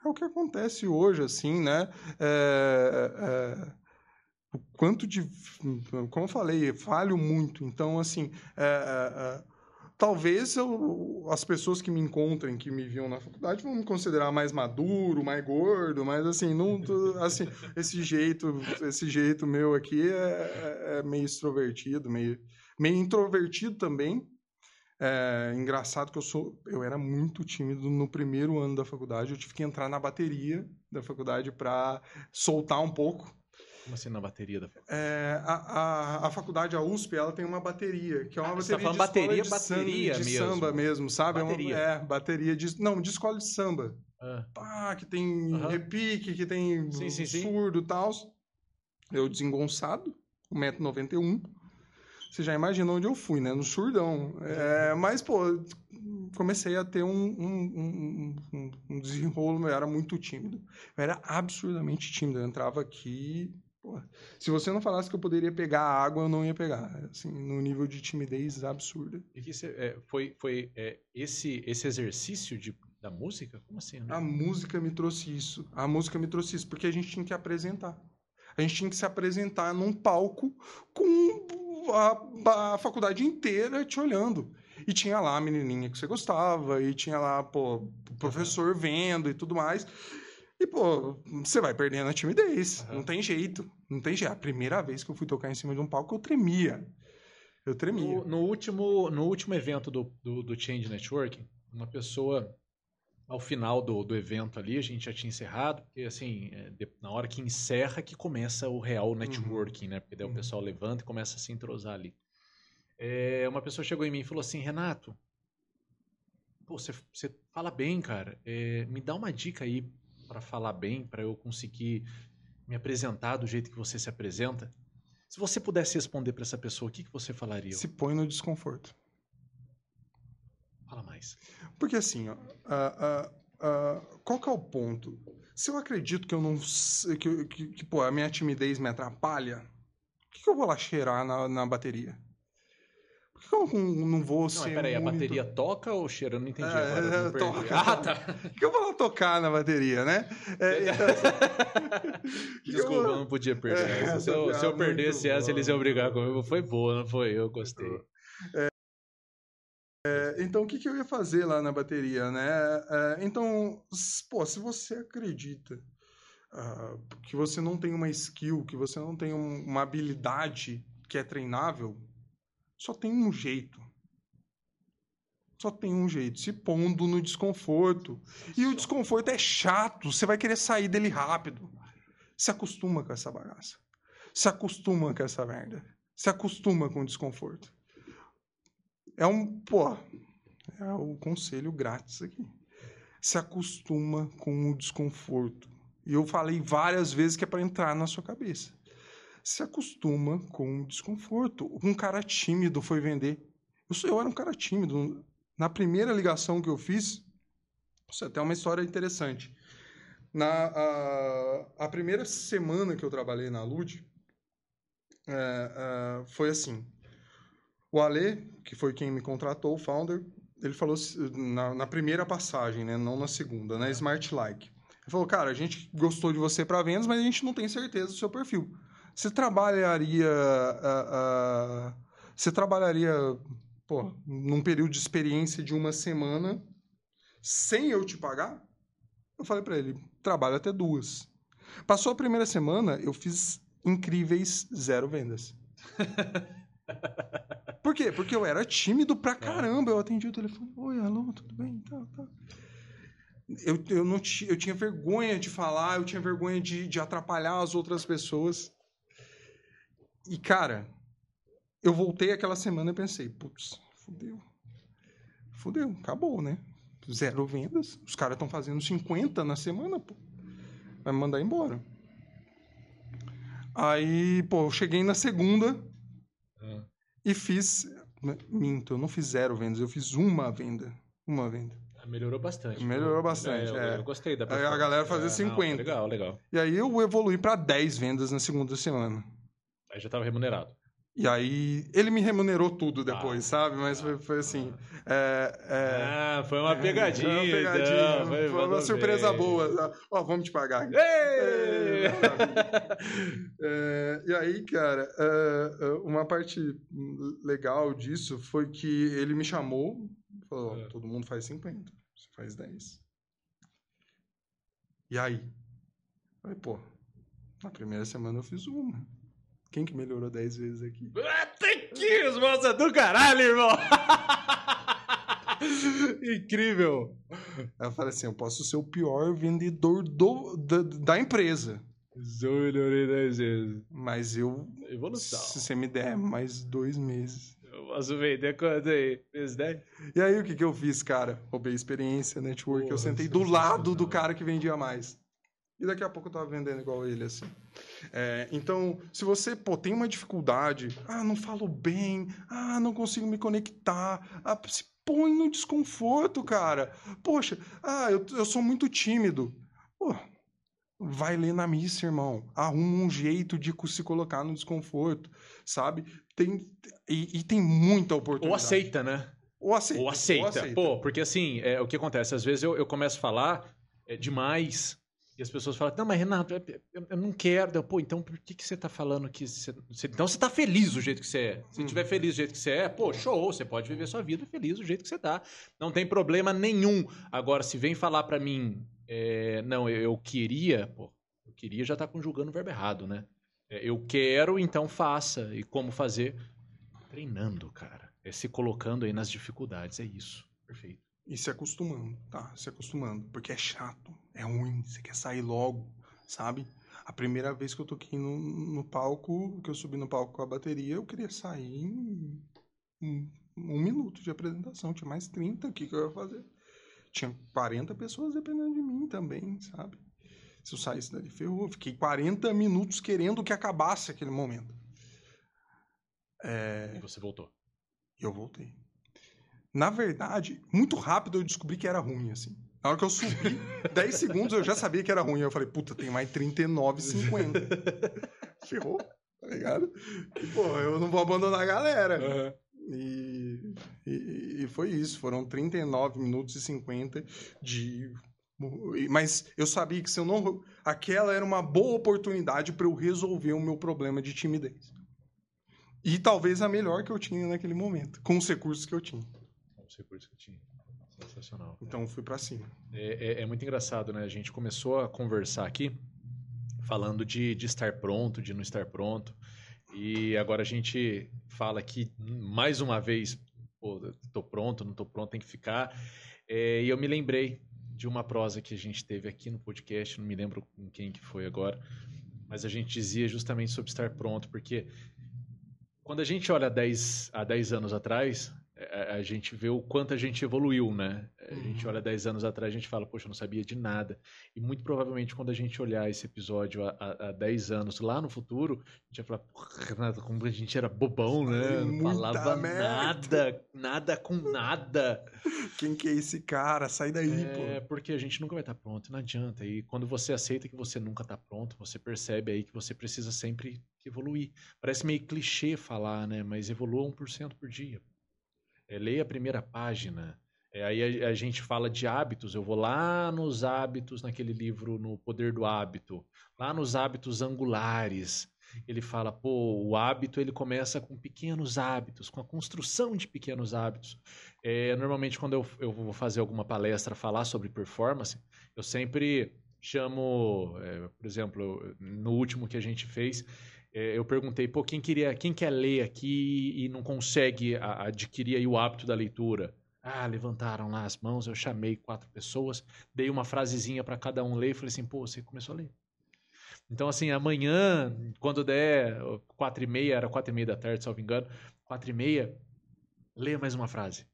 é o que acontece hoje, assim, né? O quanto de... Como eu falei, falho muito. Então, assim... Talvez as pessoas que me encontrem, que me viam na faculdade, vão me considerar mais maduro, mais gordo, mas assim, não, assim esse jeito meu aqui é meio extrovertido, meio introvertido também. Engraçado que eu era muito tímido no primeiro ano da faculdade, eu tive que entrar na bateria da faculdade para soltar um pouco. Como assim, na bateria da faculdade? A faculdade, a USP, ela tem uma bateria, que é uma bateria de bateria, samba mesmo, sabe? Bateria. Bateria de... Não, de escola de samba. Que tem repique, que tem surdo e tal. Eu desengonçado, 1,91 m. Você já imagina onde eu fui, né? No surdão. Mas, pô, comecei a ter um desenrolo, eu era muito tímido. Eu era absurdamente tímido, eu entrava aqui... Porra. Se você não falasse que eu poderia pegar a água, eu não ia pegar, assim, num nível de timidez absurda. E que esse exercício da música? Como assim? Né? A música me trouxe isso, porque a gente tinha que apresentar. A gente tinha que se apresentar num palco com a faculdade inteira te olhando. E tinha lá a menininha que você gostava, e tinha lá, pô, o professor vendo e tudo mais... E, pô, você vai perdendo a timidez. Não tem jeito. A primeira vez que eu fui tocar em cima de um palco, eu tremia. No último evento do Change Network, uma pessoa, ao final do evento ali, a gente já tinha encerrado, porque, assim, na hora que encerra que começa o real networking, né? Porque daí o pessoal levanta e começa a se entrosar ali. Uma pessoa chegou em mim e falou assim, Renato, pô, você fala bem, cara. Me dá uma dica aí para falar bem, para eu conseguir me apresentar do jeito que você se apresenta. Se você pudesse responder para essa pessoa, o que você falaria? Se põe no desconforto. Fala mais. Porque assim, qual que é o ponto? Se eu acredito que eu não... pô, a minha timidez me atrapalha, o que eu vou lá cheirar na bateria? Por que eu não vou ser... Não, peraí, a bateria toca ou cheira? Eu não entendi agora. Toca. Tá. Por que eu vou lá tocar na bateria, né? Então... Desculpa, eu não podia perder essa. Se eu perdesse essa, eles iam brigar comigo. Foi boa, não foi? Eu gostei. Então, o que eu ia fazer lá na bateria, né? Então, pô, se você acredita que você não tem uma skill, que você não tem uma habilidade que é treinável... Só tem um jeito. Se pondo no desconforto. E o desconforto é chato. Você vai querer sair dele rápido. Se acostuma com essa bagaça. Se acostuma com essa merda. Se acostuma com o desconforto. É o conselho grátis aqui. Se acostuma com o desconforto. E eu falei várias vezes que é para entrar na sua cabeça. Se acostuma com o desconforto. Um cara tímido foi vender. Eu era um cara tímido. Na primeira ligação que eu fiz, isso é até uma história interessante. A primeira semana que eu trabalhei na Alude foi assim. O Alê, que foi quem me contratou, o founder, ele falou na primeira passagem, né, não na segunda, na Smartlike. Ele falou, cara, a gente gostou de você para vendas, mas a gente não tem certeza do seu perfil. Você trabalharia pô, num período de experiência de uma semana sem eu te pagar? Eu falei para ele, trabalho até duas. Passou a primeira semana, eu fiz incríveis 0 vendas. Por quê? Porque eu era tímido pra caramba. Eu atendi o telefone, oi, alô, tudo bem? Tá. Eu tinha vergonha de falar, eu tinha vergonha de atrapalhar as outras pessoas. E, cara, eu voltei aquela semana e pensei, putz, fudeu. Fudeu, acabou, né? 0 vendas, os caras estão fazendo 50 na semana, pô. Vai me mandar embora. Aí, pô, eu cheguei na segunda e fiz... Minto, eu não fiz 0 vendas, eu fiz uma venda. Uma venda. Melhorou bastante. Melhorou bastante, Eu gostei da pergunta. Aí a galera fazia 50. Não, legal, legal. E aí eu evoluí para 10 vendas na segunda semana. Aí já estava remunerado. E aí, ele me remunerou tudo depois, sabe? Mas foi assim... foi uma pegadinha. Foi uma pegadinha. Então, foi uma surpresa boa. Ó, vamos te pagar. E aí, cara, uma parte legal disso foi que ele me chamou, falou, todo mundo faz 50, você faz 10. E aí? Eu falei, pô, na primeira semana eu fiz uma. Quem que melhorou 10 vezes aqui? Até que os moças do caralho, irmão! Incrível! Ela fala assim, eu posso ser o pior vendedor da empresa. Eu melhorei 10 vezes. Mas evolução. Se você me der mais 2 meses. Eu posso vender quanto aí? Vezes 10? E aí, o que eu fiz, cara? Roubei experiência, network. Porra, eu sentei do lado do cara que vendia mais. E daqui a pouco eu tava vendendo igual ele, assim. Então, se você, pô, tem uma dificuldade, não falo bem, não consigo me conectar, se põe no desconforto, cara. Poxa, eu sou muito tímido. Pô, vai ler na missa, irmão. Arruma um jeito de se colocar no desconforto, sabe? Tem muita oportunidade. Ou aceita, né? Ou aceita. Pô, porque assim, o que acontece? Às vezes eu começo a falar demais... E as pessoas falam, não, mas Renato, eu não quero. Pô, então por que você tá falando que... Então você tá feliz do jeito que você é. Se estiver feliz do jeito que você é, pô, show. Você pode viver sua vida feliz do jeito que você tá. Não tem problema nenhum. Agora, se vem falar pra mim, não, eu queria já tá conjugando o verbo errado, né? Eu quero, então faça. E como fazer? Treinando, cara. Se colocando aí nas dificuldades. É isso. Perfeito. E se acostumando, tá? Se acostumando. Porque é chato, é ruim, você quer sair logo, sabe? A primeira vez que eu toquei no palco, que eu subi no palco com a bateria, eu queria sair em um minuto de apresentação. Tinha mais 30, o que eu ia fazer? Tinha 40 pessoas dependendo de mim também, sabe? Se eu saísse dali, ferrou. Fiquei 40 minutos querendo que acabasse aquele momento. E você voltou? Eu voltei. Na verdade, muito rápido eu descobri que era ruim, assim. Na hora que eu subi, 10 segundos eu já sabia que era ruim. Eu falei, puta, tem mais 39,50. Ferrou, tá ligado? E, pô, eu não vou abandonar a galera. Uhum. E foi isso. Foram 39 minutos e 50 de... Mas eu sabia que se eu não... Aquela era uma boa oportunidade para eu resolver o meu problema de timidez. E talvez a melhor que eu tinha naquele momento, com os recursos que eu tinha. Sensacional. Então, fui pra cima. É muito engraçado, né? A gente começou a conversar aqui, falando de estar pronto, de não estar pronto. E agora a gente fala aqui, mais uma vez, pô, tô pronto, não tô pronto, tem que ficar. E eu me lembrei de uma prosa que a gente teve aqui no podcast, não me lembro com quem que foi agora, mas a gente dizia justamente sobre estar pronto, porque quando a gente olha há 10 anos atrás... a gente vê o quanto a gente evoluiu, né? A gente olha 10 anos atrás, a gente fala, poxa, eu não sabia de nada. E muito provavelmente quando a gente olhar esse episódio há 10 anos lá no futuro, a gente vai falar, porra, Renato, como a gente era bobão, né? Não falava nada, nada com nada. Quem que é esse cara? Sai daí, pô. É, porque a gente nunca vai estar pronto, não adianta. E quando você aceita que você nunca está pronto, você percebe aí que você precisa sempre evoluir. Parece meio clichê falar, né? Mas evolua 1% por dia. Leia a primeira página. Aí a gente fala de hábitos. Eu vou lá nos hábitos, naquele livro, no Poder do Hábito. Lá nos hábitos angulares. Ele fala, pô, o hábito ele começa com pequenos hábitos, com a construção de pequenos hábitos. Normalmente, quando eu vou fazer alguma palestra, falar sobre performance, eu sempre chamo, por exemplo, no último que a gente fez, eu perguntei, pô, quem quer ler aqui e não consegue adquirir aí o hábito da leitura? Ah, levantaram lá as mãos, eu chamei 4 pessoas, dei uma frasezinha para cada um ler e falei assim, pô, você começou a ler. Então, assim, amanhã, quando der 4h30, era 4h30 da tarde, salvo engano, 4h30, lê mais uma frase.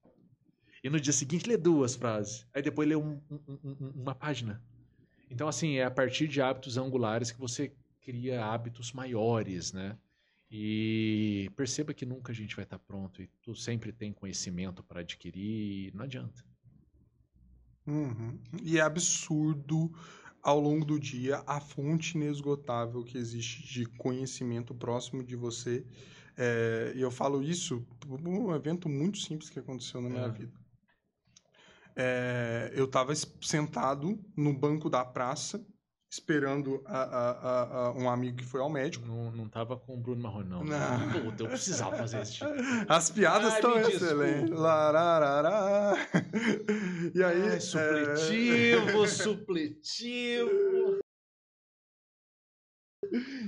E no dia seguinte, lê 2 frases. Aí depois lê uma página. Então, assim, é a partir de hábitos angulares que você cria hábitos maiores, né? E perceba que nunca a gente vai estar pronto e tu sempre tem conhecimento para adquirir e não adianta. Uhum. E é absurdo ao longo do dia a fonte inesgotável que existe de conhecimento próximo de você. E eu falo isso por um evento muito simples que aconteceu na minha vida. Eu estava sentado no banco da praça esperando um amigo que foi ao médico. Não tava com o Bruno Marrone, não. Puta, eu precisava fazer esse tipo. As piadas estão excelentes. Lararará. E aí... Supletivo.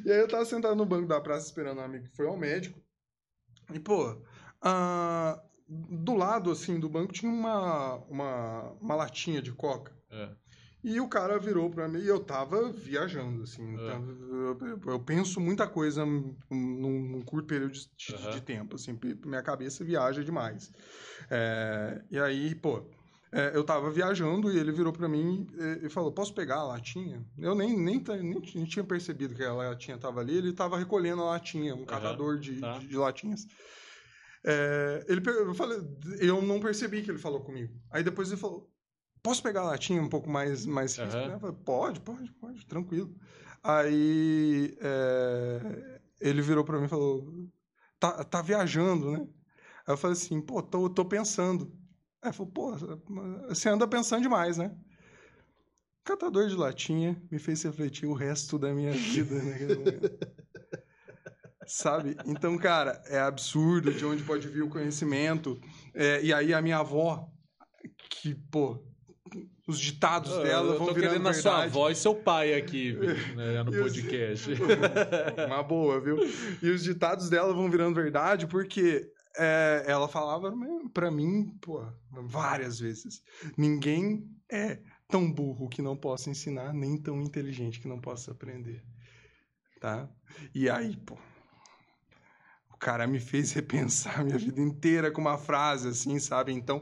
E aí eu tava sentado no banco da praça esperando um amigo que foi ao médico. E, pô... do lado, assim, do banco tinha uma latinha de coca. E o cara virou pra mim, e eu tava viajando, assim. Eu penso muita coisa num curto período de tempo, assim. Minha cabeça viaja demais. E aí, pô, eu tava viajando e ele virou pra mim e falou, posso pegar a latinha? Eu nem tinha percebido que a latinha tava ali. Ele tava recolhendo a latinha, um catador de latinhas. Eu não percebi que ele falou comigo. Aí depois ele falou, posso pegar a latinha um pouco mais física? Eu falei, pode, tranquilo. Aí ele virou pra mim e falou, tá viajando, né? Aí eu falei assim, pô, tô pensando. Aí ele falou, pô, você anda pensando demais, né? Catador de latinha me fez refletir o resto da minha vida naquele momento. Sabe? Então, cara, é absurdo de onde pode vir o conhecimento. E aí a minha avó, que, pô, os ditados dela vão virando verdade. Eu tô querendo a sua avó e seu pai aqui, né, no podcast. Uma boa, viu? E os ditados dela vão virando verdade porque ela falava pra mim, pô, várias vezes. Ninguém é tão burro que não possa ensinar, nem tão inteligente que não possa aprender. Tá? E aí, pô, o cara me fez repensar minha vida inteira com uma frase, assim, sabe? Então,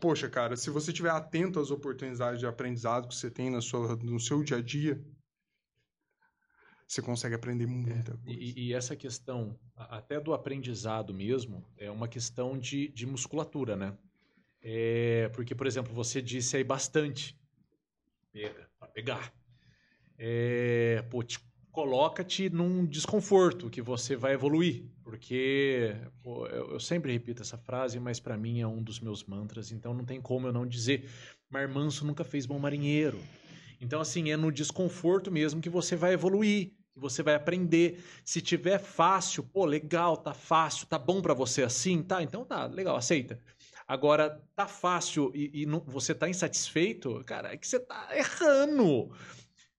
poxa, cara, se você estiver atento às oportunidades de aprendizado que você tem no seu dia a dia, você consegue aprender muita coisa. E essa questão, até do aprendizado mesmo, é uma questão de musculatura, né? Porque, por exemplo, você disse aí bastante. Pega, pra pegar. Coloca-te num desconforto que você vai evoluir, porque pô, eu sempre repito essa frase, mas para mim é um dos meus mantras, então não tem como eu não dizer, mar manso nunca fez bom marinheiro. Então assim, é no desconforto mesmo que você vai evoluir, que você vai aprender. Se tiver fácil, pô, legal, tá fácil, tá bom para você assim, tá? Então tá, legal, aceita. Agora, tá fácil e não, você tá insatisfeito, cara, é que você tá errando.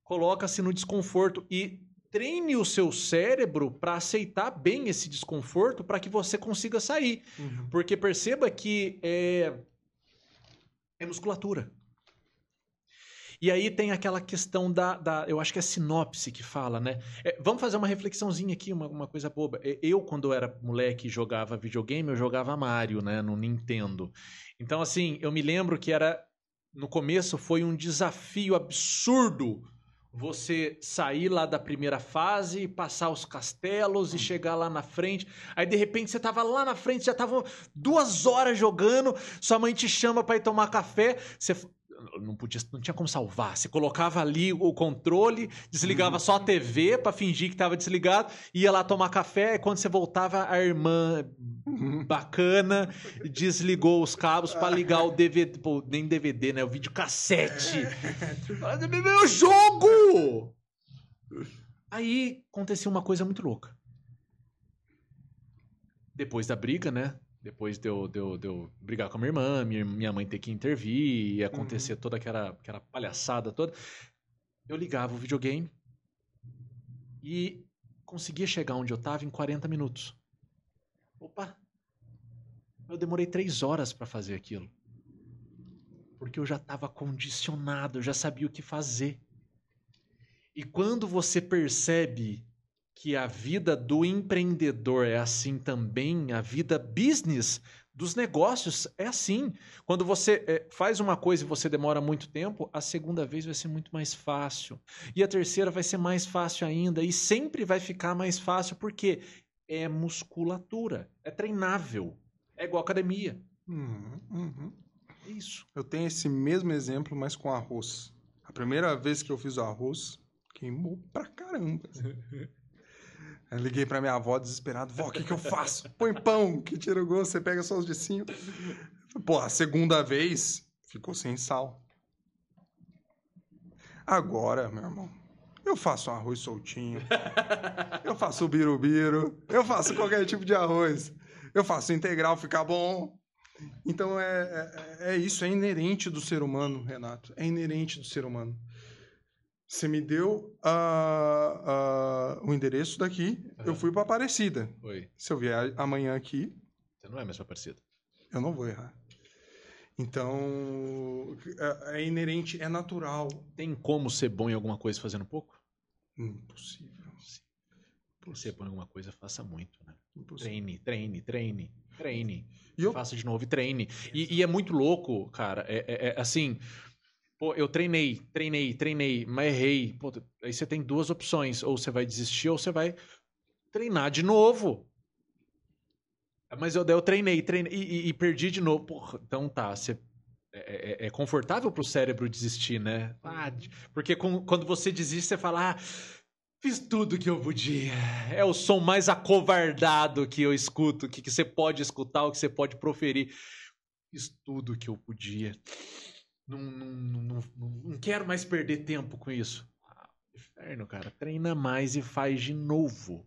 Coloca-se no desconforto e treine o seu cérebro para aceitar bem esse desconforto para que você consiga sair. Uhum. Porque perceba que é musculatura. E aí tem aquela questão da eu acho que é a sinopse que fala, né? Vamos fazer uma reflexãozinha aqui, uma coisa boba. Eu, quando eu era moleque e jogava videogame, eu jogava Mario, né? No Nintendo. Então, assim, eu me lembro que era... No começo foi um desafio absurdo você sair lá da primeira fase, passar os castelos e chegar lá na frente. Aí, de repente, você tava lá na frente, já tava 2 horas jogando, sua mãe te chama pra ir tomar café, você... Não tinha como salvar. Você colocava ali o controle, desligava só a TV pra fingir que tava desligado, ia lá tomar café, e quando você voltava, a irmã bacana desligou os cabos pra ligar o DVD, pô, nem DVD, né? O videocassete. Meu jogo! Aí aconteceu uma coisa muito louca. Depois da briga, né? Depois de eu brigar com a minha irmã, minha mãe ter que intervir, e acontecer toda aquela palhaçada toda. Eu ligava o videogame e conseguia chegar onde eu estava em 40 minutos. Opa! Eu demorei 3 horas para fazer aquilo. Porque eu já estava condicionado, eu já sabia o que fazer. E quando você percebe... que a vida do empreendedor é assim também, a vida business dos negócios é assim. Quando você faz uma coisa e você demora muito tempo, a segunda vez vai ser muito mais fácil. E a terceira vai ser mais fácil ainda. E sempre vai ficar mais fácil, porque é musculatura, é treinável, é igual academia. É isso. Eu tenho esse mesmo exemplo, mas com arroz. A primeira vez que eu fiz o arroz, queimou pra caramba. Eu liguei pra minha avó desesperado. Vó, o que eu faço? Põe pão, que tira o gosto, você pega só os de cima. Pô, a segunda vez ficou sem sal. Agora, meu irmão, eu faço um arroz soltinho. Eu faço o birubiru. Eu faço qualquer tipo de arroz. Eu faço integral, fica bom. Então é isso, é inerente do ser humano, Renato. É inerente do ser humano. Você me deu o endereço daqui, eu fui para Aparecida. Oi. Se eu vier amanhã aqui... Você não é mais para Aparecida. Eu não vou errar. Então, é inerente, é natural. Tem como ser bom em alguma coisa fazendo pouco? Impossível. Por ser bom em alguma coisa, faça muito, né? Impossível. Treine. Faça de novo e treine. E é muito louco, cara. Assim... Pô, eu treinei, mas errei. Pô, aí você tem 2 opções. Ou você vai desistir ou você vai treinar de novo. Mas eu treinei e perdi de novo. Porra, então tá, você... É confortável pro cérebro desistir, né? Porque quando você desiste, você fala... Fiz tudo que eu podia. É o som mais acovardado que eu escuto, que você pode escutar, o que você pode proferir. Fiz tudo que eu podia. Não quero mais perder tempo com isso. Inferno, cara. Treina mais e faz de novo.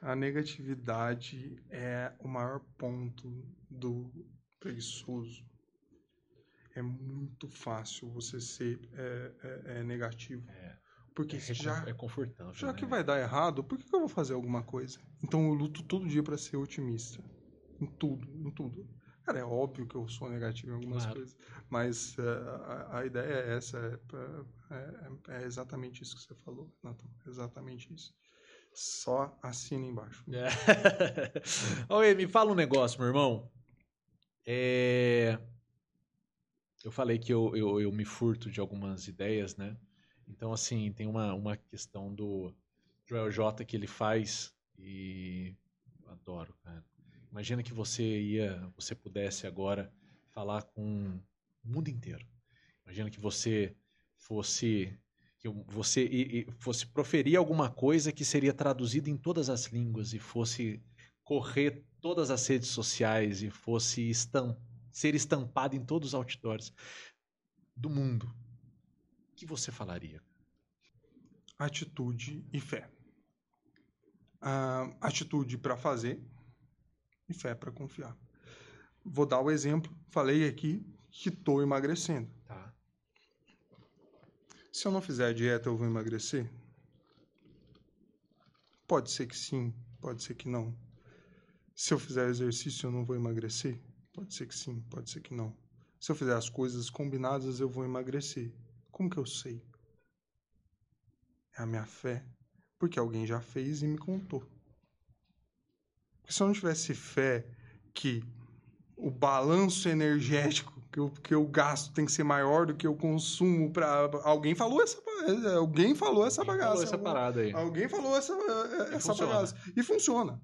A negatividade é o maior ponto do preguiçoso. É muito fácil você ser negativo. Porque já é confortável. Já que vai dar errado, por que eu vou fazer alguma coisa? Então eu luto todo dia para ser otimista. Em tudo. Cara, é óbvio que eu sou negativo em algumas coisas, mas a ideia é essa, é exatamente isso que você falou, Renato, exatamente isso. Só assina embaixo. Oi, me fala um negócio, meu irmão. Eu falei que eu me furto de algumas ideias, né? Então, assim, tem uma questão do Joel Jota que ele faz e eu adoro, cara. Imagina que você pudesse agora falar com o mundo inteiro. Imagina que você fosse proferir alguma coisa que seria traduzida em todas as línguas e fosse correr todas as redes sociais e fosse ser estampada em todos os outdoors do mundo. O que você falaria? Atitude e fé. Atitude para fazer. E fé para confiar. Vou dar o exemplo. Falei aqui que estou emagrecendo. Tá. Se eu não fizer a dieta, eu vou emagrecer? Pode ser que sim, pode ser que não. Se eu fizer exercício, eu não vou emagrecer? Pode ser que sim, pode ser que não. Se eu fizer as coisas combinadas, eu vou emagrecer. Como que eu sei? É a minha fé, porque alguém já fez e me contou. Porque se eu não tivesse fé que o balanço energético que eu gasto tem que ser maior do que eu consumo para alguém falou essa bagaça. E funciona.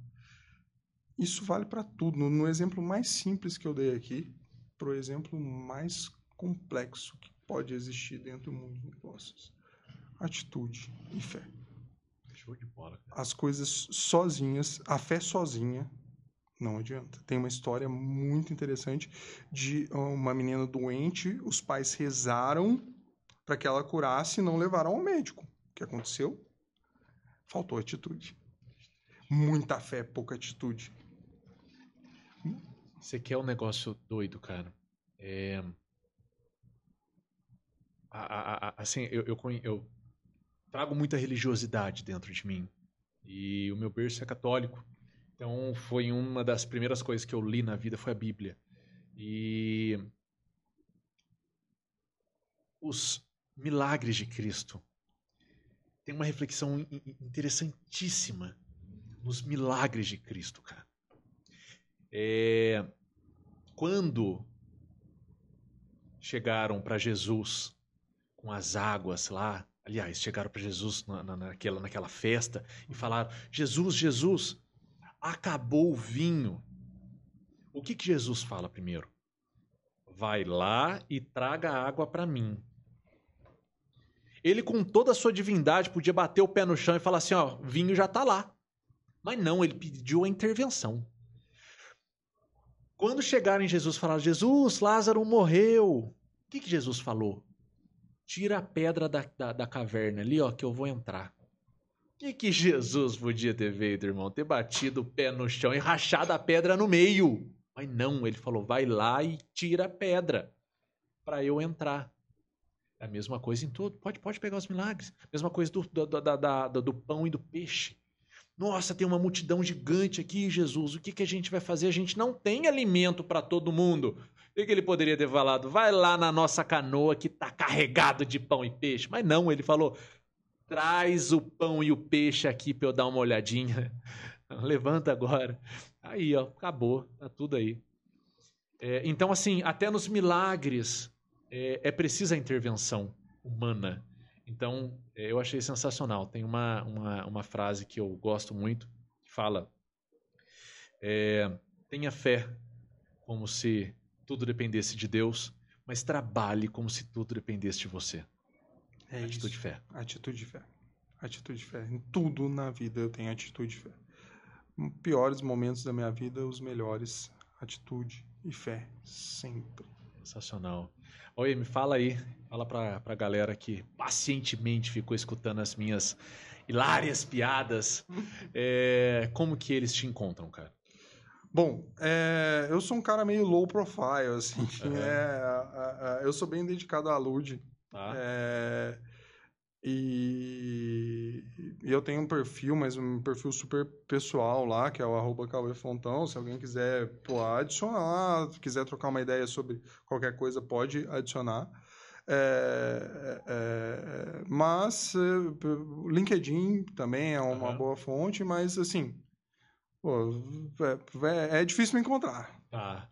Isso vale para tudo. No exemplo mais simples que eu dei aqui, pro exemplo mais complexo que pode existir dentro do mundo de negócios. Atitude e fé. Show de bola, cara. As coisas sozinhas, a fé sozinha, não adianta. Tem uma história muito interessante de uma menina doente, os pais rezaram para que ela curasse e não levaram ao médico. O que aconteceu? Faltou atitude. Muita fé, pouca atitude. Você quer um negócio doido, cara? Eu trago muita religiosidade dentro de mim. E o meu berço é católico. Então, foi uma das primeiras coisas que eu li na vida, foi a Bíblia. E os milagres de Cristo. Tem uma reflexão interessantíssima nos milagres de Cristo, cara. Quando chegaram para Jesus com as águas lá, aliás, chegaram para Jesus naquela festa e falaram, Jesus, Jesus, acabou o vinho. O que Jesus fala primeiro? Vai lá e traga água para mim. Ele, com toda a sua divindade, podia bater o pé no chão e falar assim, ó, vinho já tá lá. Mas não, ele pediu a intervenção. Quando chegaram em Jesus, falaram, Jesus, Lázaro morreu. O que Jesus falou? Tira a pedra da caverna ali, ó, que eu vou entrar. O que Jesus podia ter feito, irmão? Ter batido o pé no chão e rachado a pedra no meio. Mas não, ele falou, vai lá e tira a pedra para eu entrar. É a mesma coisa em tudo. Pode pegar os milagres. Mesma coisa do pão e do peixe. Nossa, tem uma multidão gigante aqui, Jesus. O que a gente vai fazer? A gente não tem alimento para todo mundo. O que ele poderia ter falado? Vai lá na nossa canoa que está carregado de pão e peixe. Mas não, ele falou... Traz o pão e o peixe aqui para eu dar uma olhadinha. Levanta agora. Aí, ó, acabou. Tá tudo aí. Então, assim, até nos milagres precisa a intervenção humana. Então, eu achei sensacional. Tem uma frase que eu gosto muito, que fala... tenha fé como se tudo dependesse de Deus, mas trabalhe como se tudo dependesse de você. Atitude de fé. Atitude de fé. Atitude de fé. Em tudo na vida eu tenho atitude de fé. Nos piores momentos da minha vida, os melhores. Atitude e fé. Sempre. Sensacional. Oi, me fala aí. Fala pra galera que pacientemente ficou escutando as minhas hilárias piadas. Como que eles te encontram, cara? Bom, eu sou um cara meio low profile, assim. Uhum. Eu sou bem dedicado à Alude. Ah. E eu tenho um perfil, mas um perfil super pessoal lá, que é o @Cauê Fontão. Se alguém quiser adicionar, quiser trocar uma ideia sobre qualquer coisa, pode adicionar. Mas o LinkedIn também é uma boa fonte, mas assim, é difícil me encontrar.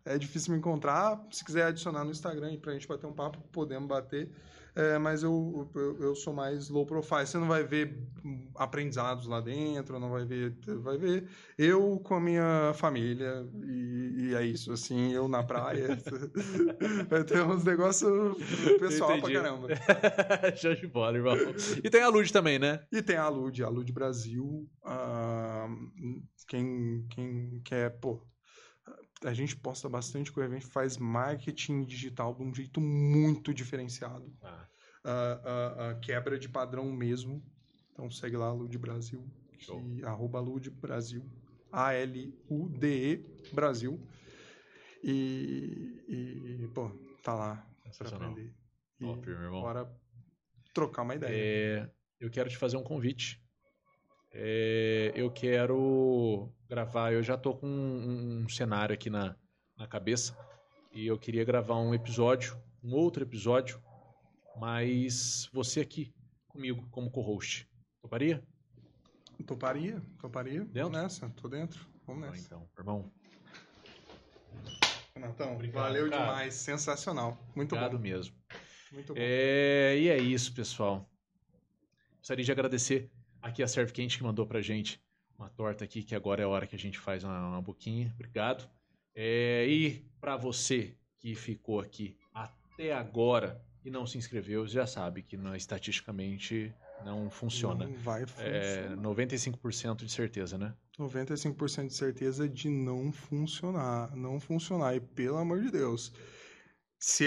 É difícil me encontrar. Se quiser adicionar no Instagram pra gente bater um papo, podemos bater. Mas eu sou mais low profile. Você não vai ver aprendizados lá dentro, não vai ver... Vai ver eu com a minha família e é isso, assim, eu na praia. Vai ter uns negócios pessoal pra caramba. Show de bola, irmão. E tem a Alude também, né? E tem a Alude Brasil. Quem quer, pô... A gente posta bastante coisa, a gente faz marketing digital de um jeito muito diferenciado. Quebra de padrão mesmo. Então segue lá, Alude Brasil. @Alude Brasil. ALUDE Brasil. Pô, tá lá pra aprender. Top, meu irmão. Bora trocar uma ideia. Eu quero te fazer um convite. Eu quero gravar, eu já tô com um cenário aqui na cabeça e eu queria gravar um outro episódio mas você aqui comigo como co-host. Toparia? Toparia. Dentro? Nessa, tô dentro. Vamos nessa. Então, irmão. Renatão, obrigado, valeu, cara. Demais, sensacional. Muito obrigado, bom. Obrigado mesmo. Muito bom. E é isso, pessoal. Gostaria de agradecer aqui a Serve Quente que mandou pra gente uma torta aqui, que agora é a hora que a gente faz uma boquinha. Obrigado. E para você que ficou aqui até agora e não se inscreveu, já sabe que estatisticamente não funciona. Não vai funcionar. 95% de certeza, né? 95% de certeza de não funcionar. Não funcionar. E pelo amor de Deus, se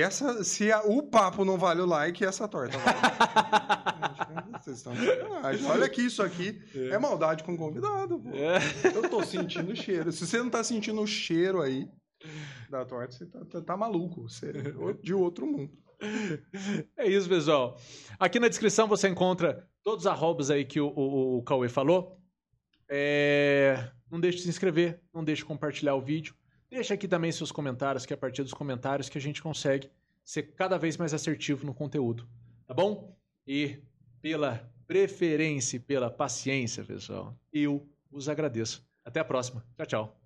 o papo não vale o like, essa torta vale. Vocês estão de sacanagem. Olha que isso aqui é maldade com o convidado. Pô. Eu tô sentindo o cheiro. Se você não tá sentindo o cheiro aí da torta, você tá maluco. Você é de outro mundo. É isso, pessoal. Aqui na descrição você encontra todos os arrobas aí que o Cauê falou. Não deixe de se inscrever, não deixe de compartilhar o vídeo. Deixa aqui também seus comentários, que é a partir dos comentários que a gente consegue ser cada vez mais assertivo no conteúdo, tá bom? E pela preferência e pela paciência, pessoal, eu vos agradeço. Até a próxima. Tchau, tchau.